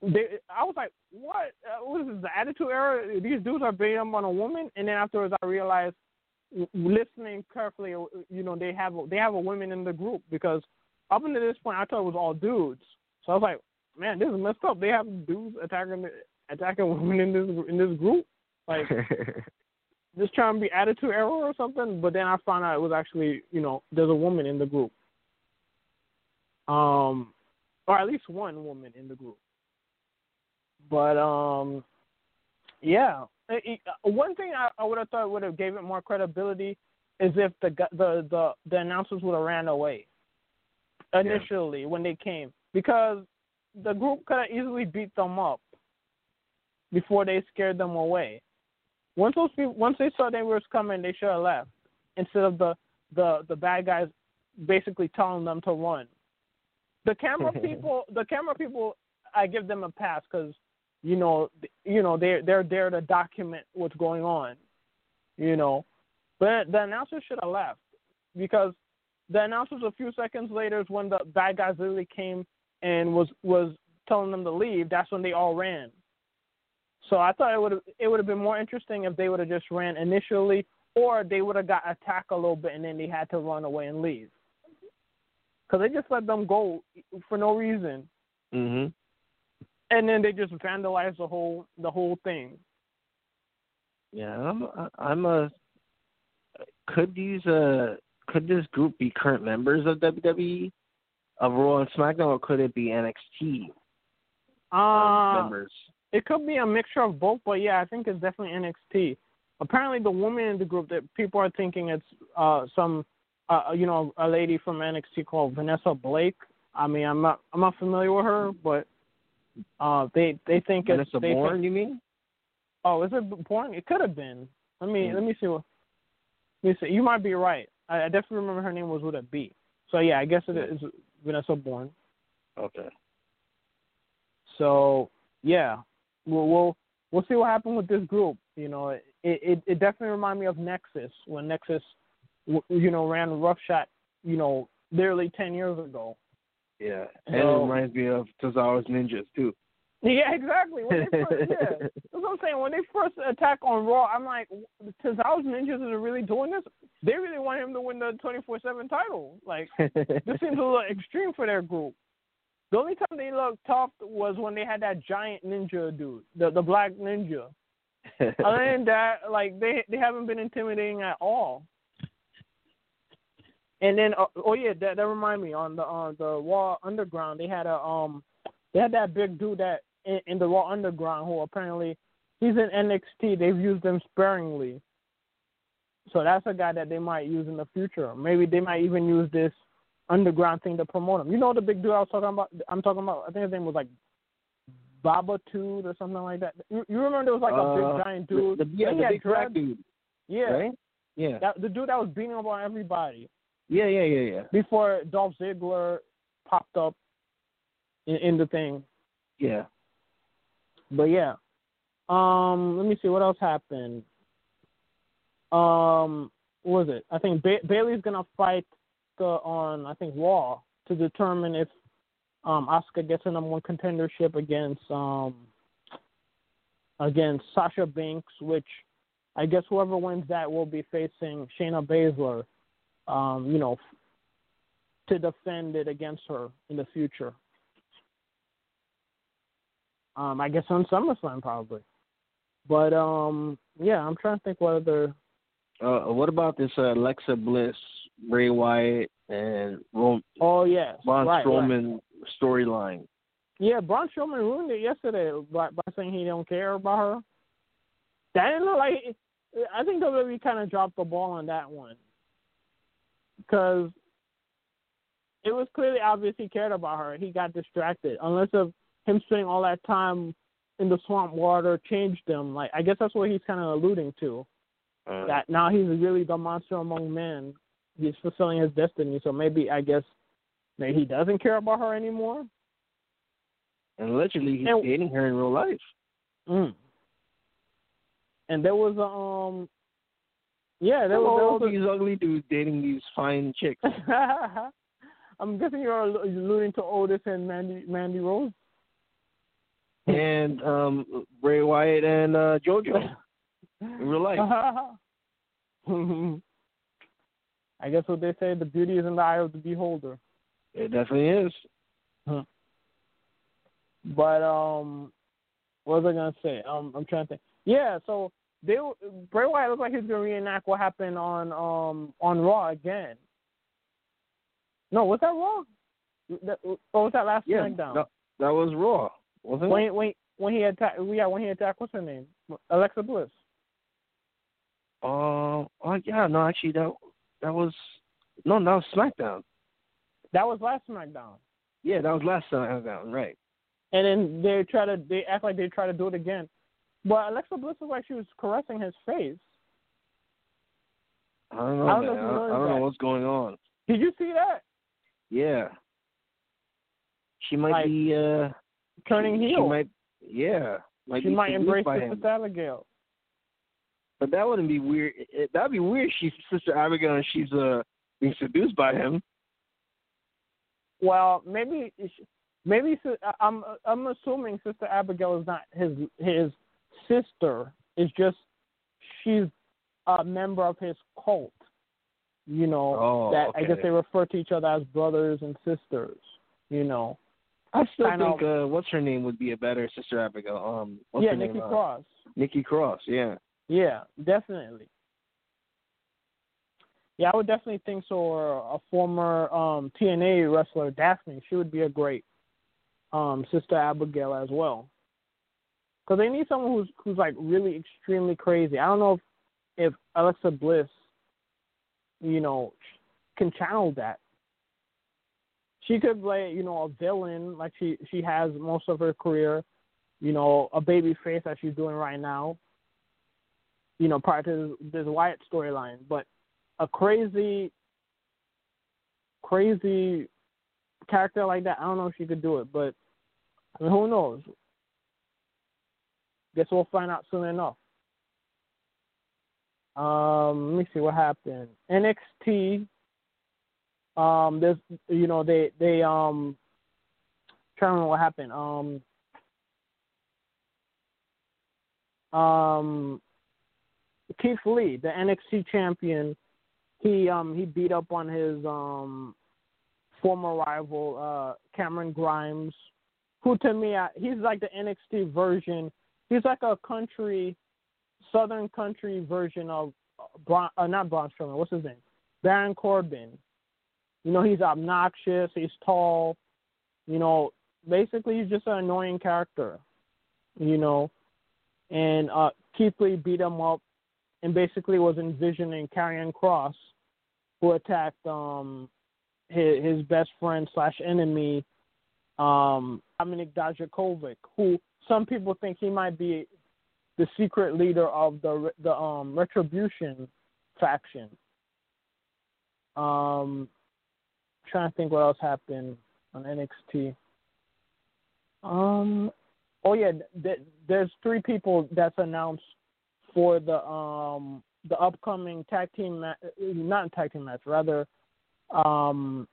They, I was like, what? Uh, what is this, the Attitude Era? These dudes are beating up on a woman, and then afterwards, I realized, listening carefully, you know, they have they have a woman in the group because up until this point, I thought it was all dudes. So I was like, man, this is messed up. They have dudes attacking. The, Attacking women in this in this group, like just trying to be Attitude Era or something. But then I found out it was actually, you know, there's a woman in the group, um, or at least one woman in the group. But um, yeah, it, it, one thing I, I would have thought would have gave it more credibility is if the the the, the announcers would have ran away initially yeah. when they came, because the group could have easily beat them up before they scared them away. Once those people, once they saw they were coming, they should have left instead of the, the, the bad guys basically telling them to run. The camera people, the camera people, I give them a pass because you know you know they they're there to document what's going on, you know. But the announcers should have left because the announcers a few seconds later is when the bad guys literally came and was was telling them to leave. That's when they all ran. So I thought it would it would have been more interesting if they would have just ran initially, or they would have got attacked a little bit and then they had to run away and leave. Because they just let them go for no reason, mm-hmm. and then they just vandalized the whole the whole thing. Yeah, I'm I'm a could these uh could this group be current members of W W E, of Raw and SmackDown, or could it be N X T uh, members? It could be a mixture of both, but yeah, I think it's definitely N X T. Apparently, the woman in the group that people are thinking it's uh, some, uh, you know, a lady from N X T called Vanessa Blake. I mean, I'm not, I'm not familiar with her, but uh, they they think Vanessa it's Vanessa Bourne. You mean? Oh, is it Bourne? It could have been. Let me mm. let me see what. Let me see. You might be right. I, I definitely remember her name was with a B. So yeah, I guess it is Vanessa Bourne. Okay. So yeah. We'll, we'll we'll see what happened with this group. You know, it, it, it definitely reminded me of Nexus when Nexus, you know, ran roughshod, you know, literally ten years ago. Yeah, and so, it reminds me of Tozawa's Ninjas too. Yeah, exactly. When they first, yeah, that's what I'm saying. When they first attack on Raw, I'm like, Tozawa's Ninjas are really doing this. They really want him to win the twenty-four seven title. Like, this seems a little extreme for their group. The only time they looked tough was when they had that giant ninja dude, the the black ninja. Other than that, like they they haven't been intimidating at all. And then uh, oh yeah, that that remind me on the on the Raw Underground they had a um they had that big dude that in, in the Raw Underground who apparently he's in N X T. They've used him sparingly, so that's a guy that they might use in the future. Maybe they might even use this underground thing to promote him. You know the big dude I was talking about? I'm talking about, I think his name was like Baba Tood or something like that. You, you remember there was like a uh, big giant dude? The, the, yeah, the big black dude. Yeah. Right? Yeah. That, the dude that was beating up on everybody. Yeah, yeah, yeah, yeah. Before Dolph Ziggler popped up in, in the thing. Yeah. But yeah. Um, let me see what else happened. Um, what was it? I think ba- Bailey's gonna fight the, on I think Raw to determine if um Asuka gets a number one contendership against um against Sasha Banks, which I guess whoever wins that will be facing Shayna Baszler, um, you know, to defend it against her in the future. Um, I guess on SummerSlam probably. But, um, yeah, I'm trying to think what other... Uh, what about this uh, Alexa Bliss, Bray Wyatt, and Rom- oh, yes. Braun right, Strowman right. storyline? Yeah, Braun Strowman ruined it yesterday by, by saying he don't care about her. That didn't look like... It. I think W W E kind of dropped the ball on that one. Because it was clearly obvious he cared about her. He got distracted. Unless of him spending all that time in the swamp water changed them. Like, I guess that's what he's kind of alluding to. Uh, that now he's really the monster among men. He's fulfilling his destiny. So maybe, I guess, maybe he doesn't care about her anymore. And allegedly, he's and, dating her in real life. Mm. And there was, um, yeah, there was all these ugly dudes dating these fine chicks. I'm guessing you're alluding to Otis and Mandy, Mandy Rose. And um, Bray Wyatt and uh, JoJo in real life. I guess what they say, the beauty is in the eye of the beholder. It definitely is. Huh. But um, what was I going to say? Um, I'm trying to think. Yeah, so they Bray Wyatt looks like he's going to reenact what happened on um, on Raw again. No, was that Raw? That, or was that last yeah, SmackDown? That, that was Raw. Wasn't when, it? When, when he attacked, yeah, when he attacked, what's her name? Alexa Bliss. Uh, oh, yeah, no, actually, that that was, no, that was SmackDown. That was last SmackDown. Yeah, that was last SmackDown, right. And then they try to, they act like they try to do it again. But Alexa Bliss looked like she was caressing his face. I don't know, I don't, know, I, I don't know what's going on. Did you see that? Yeah. She might like, be, uh... turning heel. She might, yeah. Might she might embrace the Sister Abigail. But that wouldn't be weird. That would be weird if she's Sister Abigail and she's uh, being seduced by him. Well, maybe maybe I'm I'm assuming Sister Abigail is not his his sister. It's just she's a member of his cult. You know, oh, that okay. I guess they refer to each other as brothers and sisters, you know. I still I think uh, what's her name would be a better Sister Abigail. Um, what's yeah, her Nikki name? Cross. Uh, Nikki Cross, yeah. Yeah, definitely. Yeah, I would definitely think so. Or a former um, T N A wrestler, Daphne, she would be a great um, Sister Abigail as well. Because they need someone who's who's like really extremely crazy. I don't know if, if Alexa Bliss, you know, can channel that. She could play, you know, a villain like she, she has most of her career, you know, a baby face that she's doing right now, you know, prior to this, this Wyatt storyline. But a crazy, crazy character like that, I don't know if she could do it. But I mean, who knows? Guess we'll find out soon enough. Um, let me see what happened. N X T. Um, there's, you know, they, they, um, trying to remember what happened. Um, um, Keith Lee, the N X T champion, he, um, he beat up on his, um, former rival, uh, Cameron Grimes, who to me, I, he's like the N X T version. He's like a country, southern country version of, Bron, uh, not Braun Strowman, what's his name? Baron Corbin. You know, he's obnoxious, he's tall, you know, basically he's just an annoying character, you know. And uh, Keith Lee beat him up and basically was envisioning Karrion Kross, who attacked um, his, his best friend slash enemy, um, Dominik Dijakovic, who some people think he might be the secret leader of the the um, Retribution faction. Um, trying to think what else happened on N X T. Um, oh yeah, th- there's three people that's announced for the um the upcoming tag team ma- not tag team match rather, um,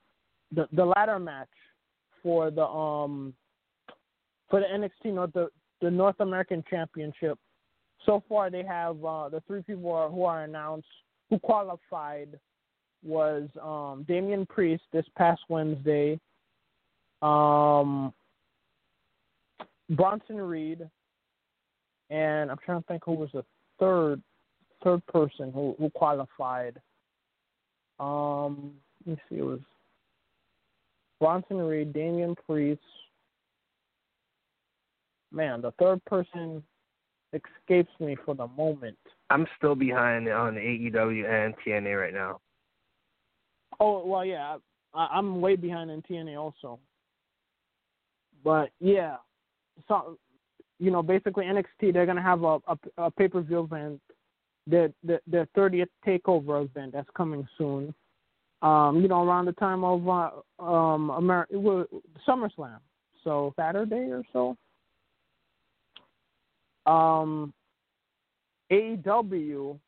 the the ladder match for the um for the N X T North the, the North American Championship. So far, they have uh, the three people are, who are announced who qualified. Was um, Damian Priest this past Wednesday, um, Bronson Reed, and I'm trying to think who was the third third person who, who qualified. Um, let me see, it was Bronson Reed, Damian Priest. Man, the third person escapes me for the moment. I'm still behind on A E W and T N A right now. Oh, well, yeah, I, I'm way behind in T N A also. But, yeah, so, you know, basically N X T, they're going to have a, a, a pay-per-view event, their, their, their thirtieth takeover event that's coming soon, um, you know, around the time of uh, um, Amer- SummerSlam, so Saturday or so. Um, A E W,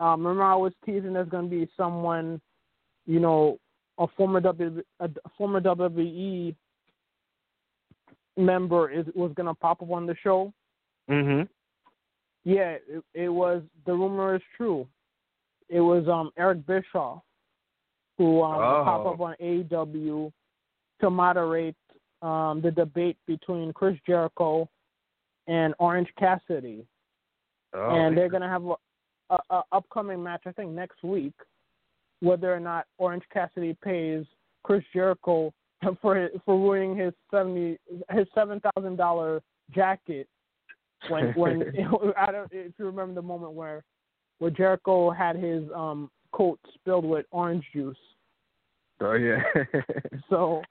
um, remember I was teasing there's going to be someone... You know, a former W a former W W E member is was gonna pop up on the show. Mhm. Yeah, it, it was. The rumor is true. It was um Eric Bischoff who um, oh. popped up on A E W to moderate um the debate between Chris Jericho and Orange Cassidy, oh, and they're gonna have a, a, a upcoming match. I think next week. Whether or not Orange Cassidy pays Chris Jericho for for ruining his seventy his seven thousand dollar jacket when when I don't if you remember the moment where where Jericho had his um coat spilled with orange juice. Oh yeah. So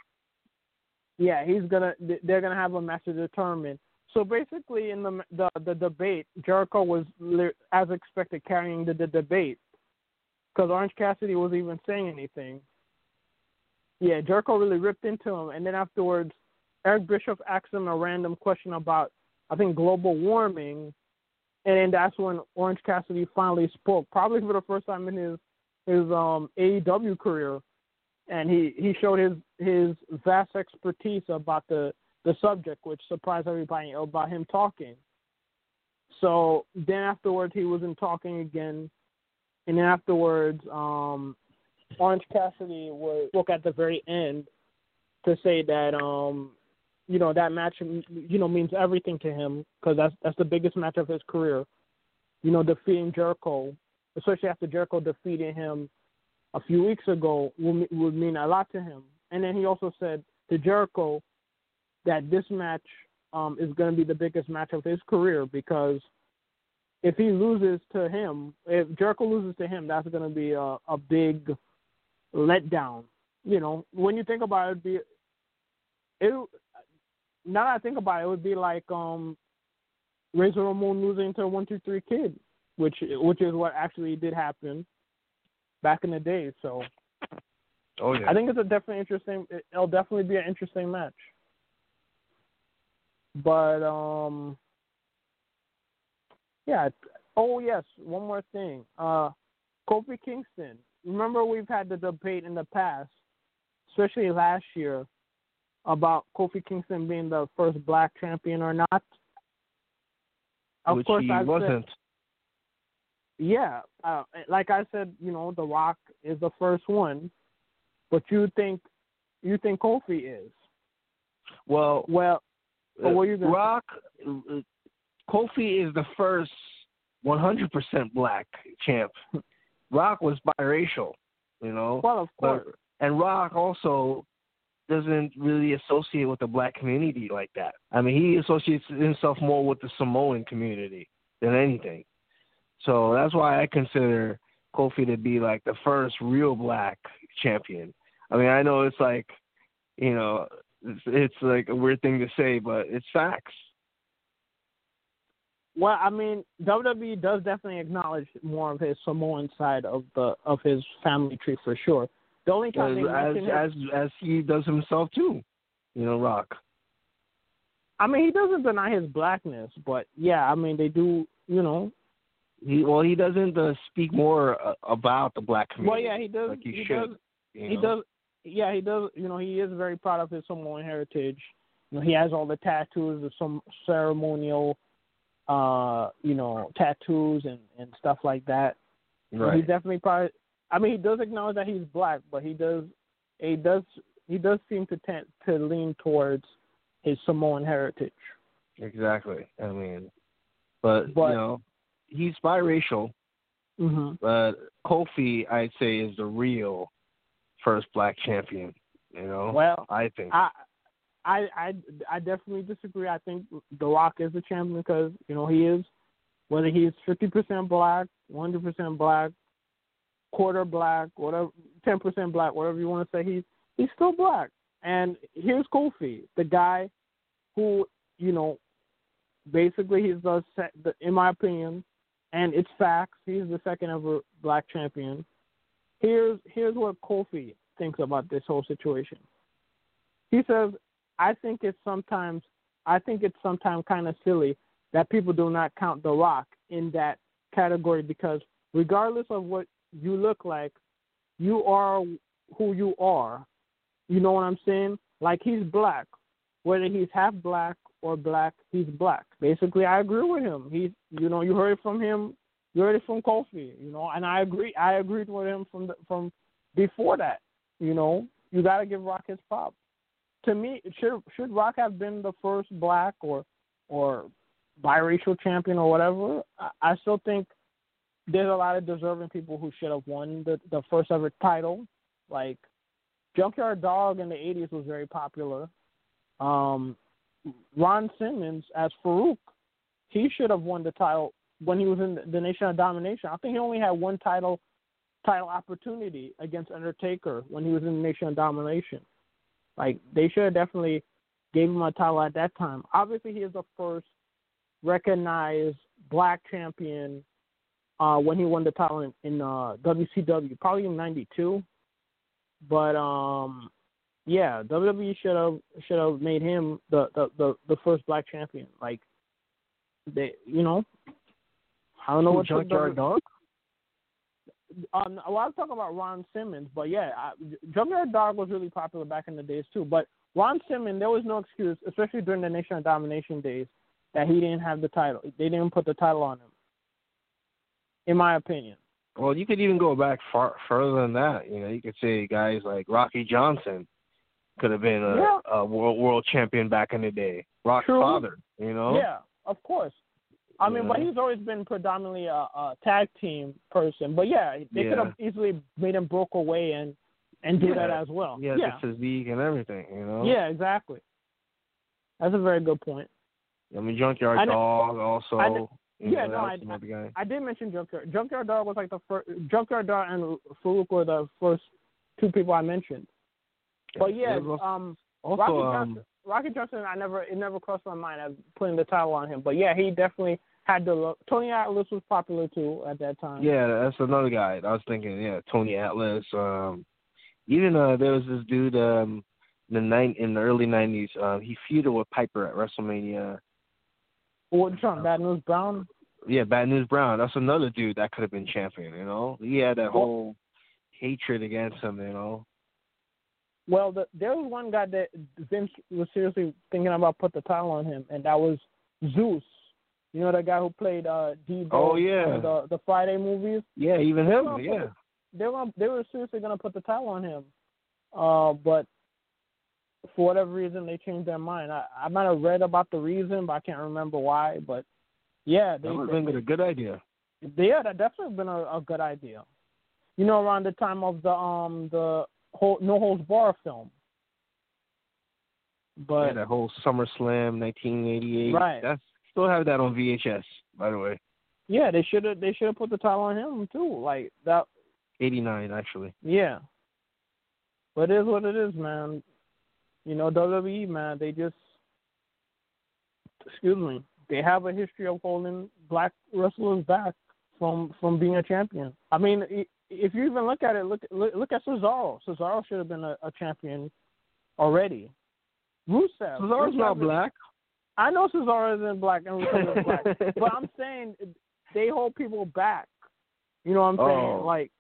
yeah, he's gonna they're gonna have a match to determine. So basically, in the the, the debate, Jericho was as expected carrying the, the debate. Because Orange Cassidy wasn't even saying anything. Yeah, Jericho really ripped into him. And then afterwards, Eric Bischoff asked him a random question about, I think, global warming. And then that's when Orange Cassidy finally spoke, probably for the first time in his his um, A E W career. And he, he showed his, his vast expertise about the, the subject, which surprised everybody about him talking. So then afterwards, he wasn't talking again. And then afterwards, um, Orange Cassidy spoke at the very end to say that, um, you know, that match, you know, means everything to him because that's, that's the biggest match of his career, you know, defeating Jericho, especially after Jericho defeated him a few weeks ago, would, would mean a lot to him. And then he also said to Jericho that this match um, is going to be the biggest match of his career because if he loses to him, if Jericho loses to him, that's going to be a, a big letdown. You know, when you think about it, it'd be, it, now that I think about it, it would be like um, Razor Ramon losing to One Two Three Kid, which which is what actually did happen back in the day. So, oh yeah, I think it's a definitely interesting. It'll definitely be an interesting match. But um. Yeah. Oh, yes. One more thing. Uh, Kofi Kingston. Remember we've had the debate in the past, especially last year, about Kofi Kingston being the first black champion or not. Of Which course, he I wasn't. Said, yeah. Uh, like I said, you know, The Rock is the first one, but you think you think Kofi is. Well, well, uh, what you Rock... Uh, Kofi is the first one hundred percent black champ. Rock was biracial, you know. Well, of course. But, and Rock also doesn't really associate with the black community like that. I mean, he associates himself more with the Samoan community than anything. So that's why I consider Kofi to be like the first real black champion. I mean, I know it's like, you know, it's, it's like a weird thing to say, but it's facts. Well, I mean, W W E does definitely acknowledge more of his Samoan side of the of his family tree for sure. The only time as as, is, as as he does himself too, you know, Rock. I mean, he doesn't deny his blackness, but yeah, I mean, they do, you know. He well, he doesn't uh, speak more uh, about the black community. Well, yeah, he does. Like he, he should. Does, you know? He does. Yeah, he does. You know, he is very proud of his Samoan heritage. You know, he has all the tattoos, some ceremonial. Uh, you know, tattoos and, and stuff like that. Right. He's definitely probably. I mean, he does acknowledge that he's black, but he does. He does. He does seem to tend to lean towards his Samoan heritage. Exactly. I mean, but, but you know, he's biracial. Mm-hmm. But Kofi, I'd say, is the real first black champion. You know. Well, I think. I, I, I, I definitely disagree. I think The Rock is the champion because, you know, he is, whether he's fifty percent black, one hundred percent black, quarter black, whatever, ten percent black, whatever you want to say, he's, he's still black. And here's Kofi, the guy who, you know, basically he's the, in my opinion, and it's facts, he's the second ever black champion. Here's, here's what Kofi thinks about this whole situation. He says, I think it's sometimes I think it's sometimes kind of silly that people do not count The Rock in that category because regardless of what you look like, you are who you are. You know what I'm saying? Like he's black. Whether he's half black or black, he's black. Basically, I agree with him. He's, you know, you heard it from him. You heard it from Kofi, you know, and I agree. I agreed with him from the, from before that, you know. You got to give Rock his props. To me, should should Rock have been the first black or or biracial champion or whatever? I, I still think there's a lot of deserving people who should have won the, the first ever title. Like Junkyard Dog in the eighties was very popular. Um, Ron Simmons as Farouk, he should have won the title when he was in the Nation of Domination. I think he only had one title title opportunity against Undertaker when he was in the Nation of Domination. Like, they should have definitely gave him a title at that time. Obviously, he is the first recognized black champion uh, when he won the title in, in uh, W C W, probably in ninety-two. But, um, yeah, W W E should have should have made him the, the, the, the first black champion. Like, they, you know, I don't know what's going on. Um, well, I'm talking about Ron Simmons, but yeah, I, Junkyard Dog was really popular back in the days too. But Ron Simmons, there was no excuse, especially during the Nation of Domination days, that he didn't have the title. They didn't put the title on him, in my opinion. Well, you could even go back far further than that. You know, you could say guys like Rocky Johnson could have been a, yeah. a world world champion back in the day. Rock's True. Father, you know. Yeah, of course. I mean, yeah. But he's always been predominantly a, a tag team person. But, yeah, they yeah. could have easily made him broke away and, and do yeah. that as well. Yeah, yeah. the physique and everything, you know? Yeah, exactly. That's a very good point. I mean, Junkyard I Dog also. I did, yeah, know, no, I, I, I did mention Junkyard. Junkyard Dog was like the first. Junkyard Dog and Farouk were the first two people I mentioned. But, yeah, yeah um, also, Rocky Johnson. Um, Rocky Johnson, I never it never crossed my mind as putting the title on him, but yeah, he definitely had the look. Tony Atlas was popular too at that time. Yeah, that's another guy. I was thinking, yeah, Tony Atlas. Um, even uh, there was this dude um, in the nine in the early nineties. Uh, he feuded with Piper at WrestleMania. What John Bad News Brown? Yeah, Bad News Brown. That's another dude that could have been champion. You know, he had that whole hatred against him. You know. Well, the, there was one guy that Vince was seriously thinking about put the title on him, and that was Zeus. You know, the guy who played uh, D-Bo oh, yeah. in the, the Friday movies? Yeah, even him, they yeah. Put, they, were, they were seriously going to put the title on him, uh, but for whatever reason, they changed their mind. I, I might have read about the reason, but I can't remember why, but yeah. They, that would have been a good idea. Yeah, that definitely would have been a, a good idea. You know, around the time of the um the... Whole, no Holds Bar film, but yeah, that whole SummerSlam nineteen eighty-eight. Right, that's still have that on V H S. By the way, yeah, they should have they should have put the title on him too, like that. eighty-nine actually. Yeah, But it is what it is, man. You know, W W E, man, they just, excuse me, they have a history of holding black wrestlers back from, from being a champion. I mean, if you even look at it, look look, look at Cesaro. Cesaro should have been a, a champion already. Rusev. Cesaro's Rusev not is, black. I know Cesaro isn't black and Rusev is black, but I'm saying they hold people back. You know what I'm saying? Oh. Like,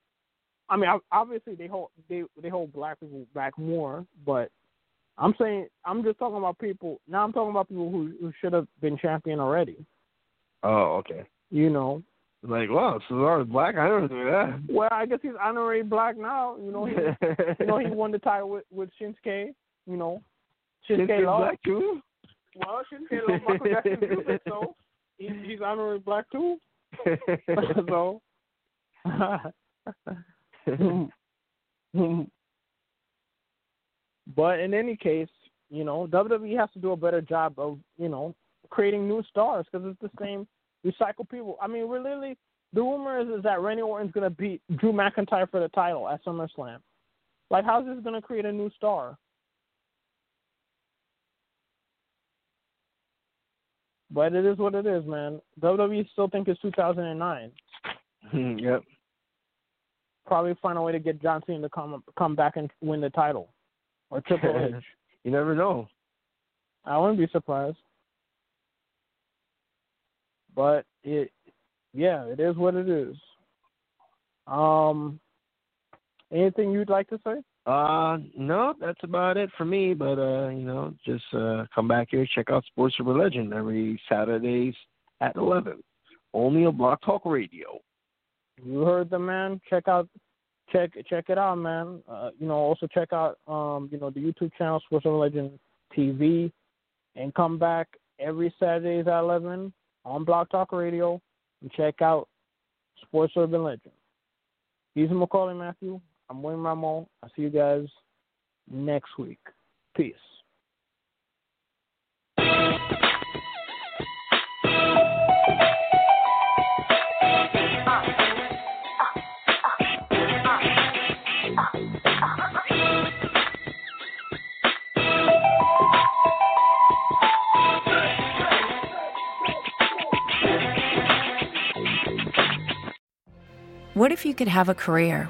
I mean, obviously they hold they they hold black people back more, but I'm saying I'm just talking about people. Now I'm talking about people who, who should have been champion already. Oh, okay. You know, like, wow, Cesaro's black. I don't do that. Well, I guess he's honorary black now. You know, he, you know, he won the title with, with Shinsuke. You know, Shinsuke, Shinsuke lost. Black too. Well, Shinsuke lost Michael Jackson music, so he's, he's honorary black too. So. But in any case, you know, W W E has to do a better job of, you know, creating new stars because it's the same recycled people. I mean, we're literally, the rumor is, is that Randy Orton's going to beat Drew McIntyre for the title at SummerSlam. Like, how's this going to create a new star? But it is what it is, man. W W E still think it's two thousand nine. Yep. Probably find a way to get John Cena to come come back and win the title. Or Triple H. You never know. I wouldn't be surprised. But, it, yeah, it is what it is. Um, anything you'd like to say? Uh, no, that's about it for me. But, uh, you know, just uh, come back here, check out Sports Urban Legend every Saturdays at eleven. Only on Blog Talk Radio. You heard the man. Check out, check check it out, man. Uh, you know, also check out, um, you know, the YouTube channel Sports Urban Legend T V, and come back every Saturdays at eleven on Blog Talk Radio and check out Sports Urban Legend. He's Macaulay Matthew. I'm William Rameau. I'll see you guys next week. Peace. What if you could have a career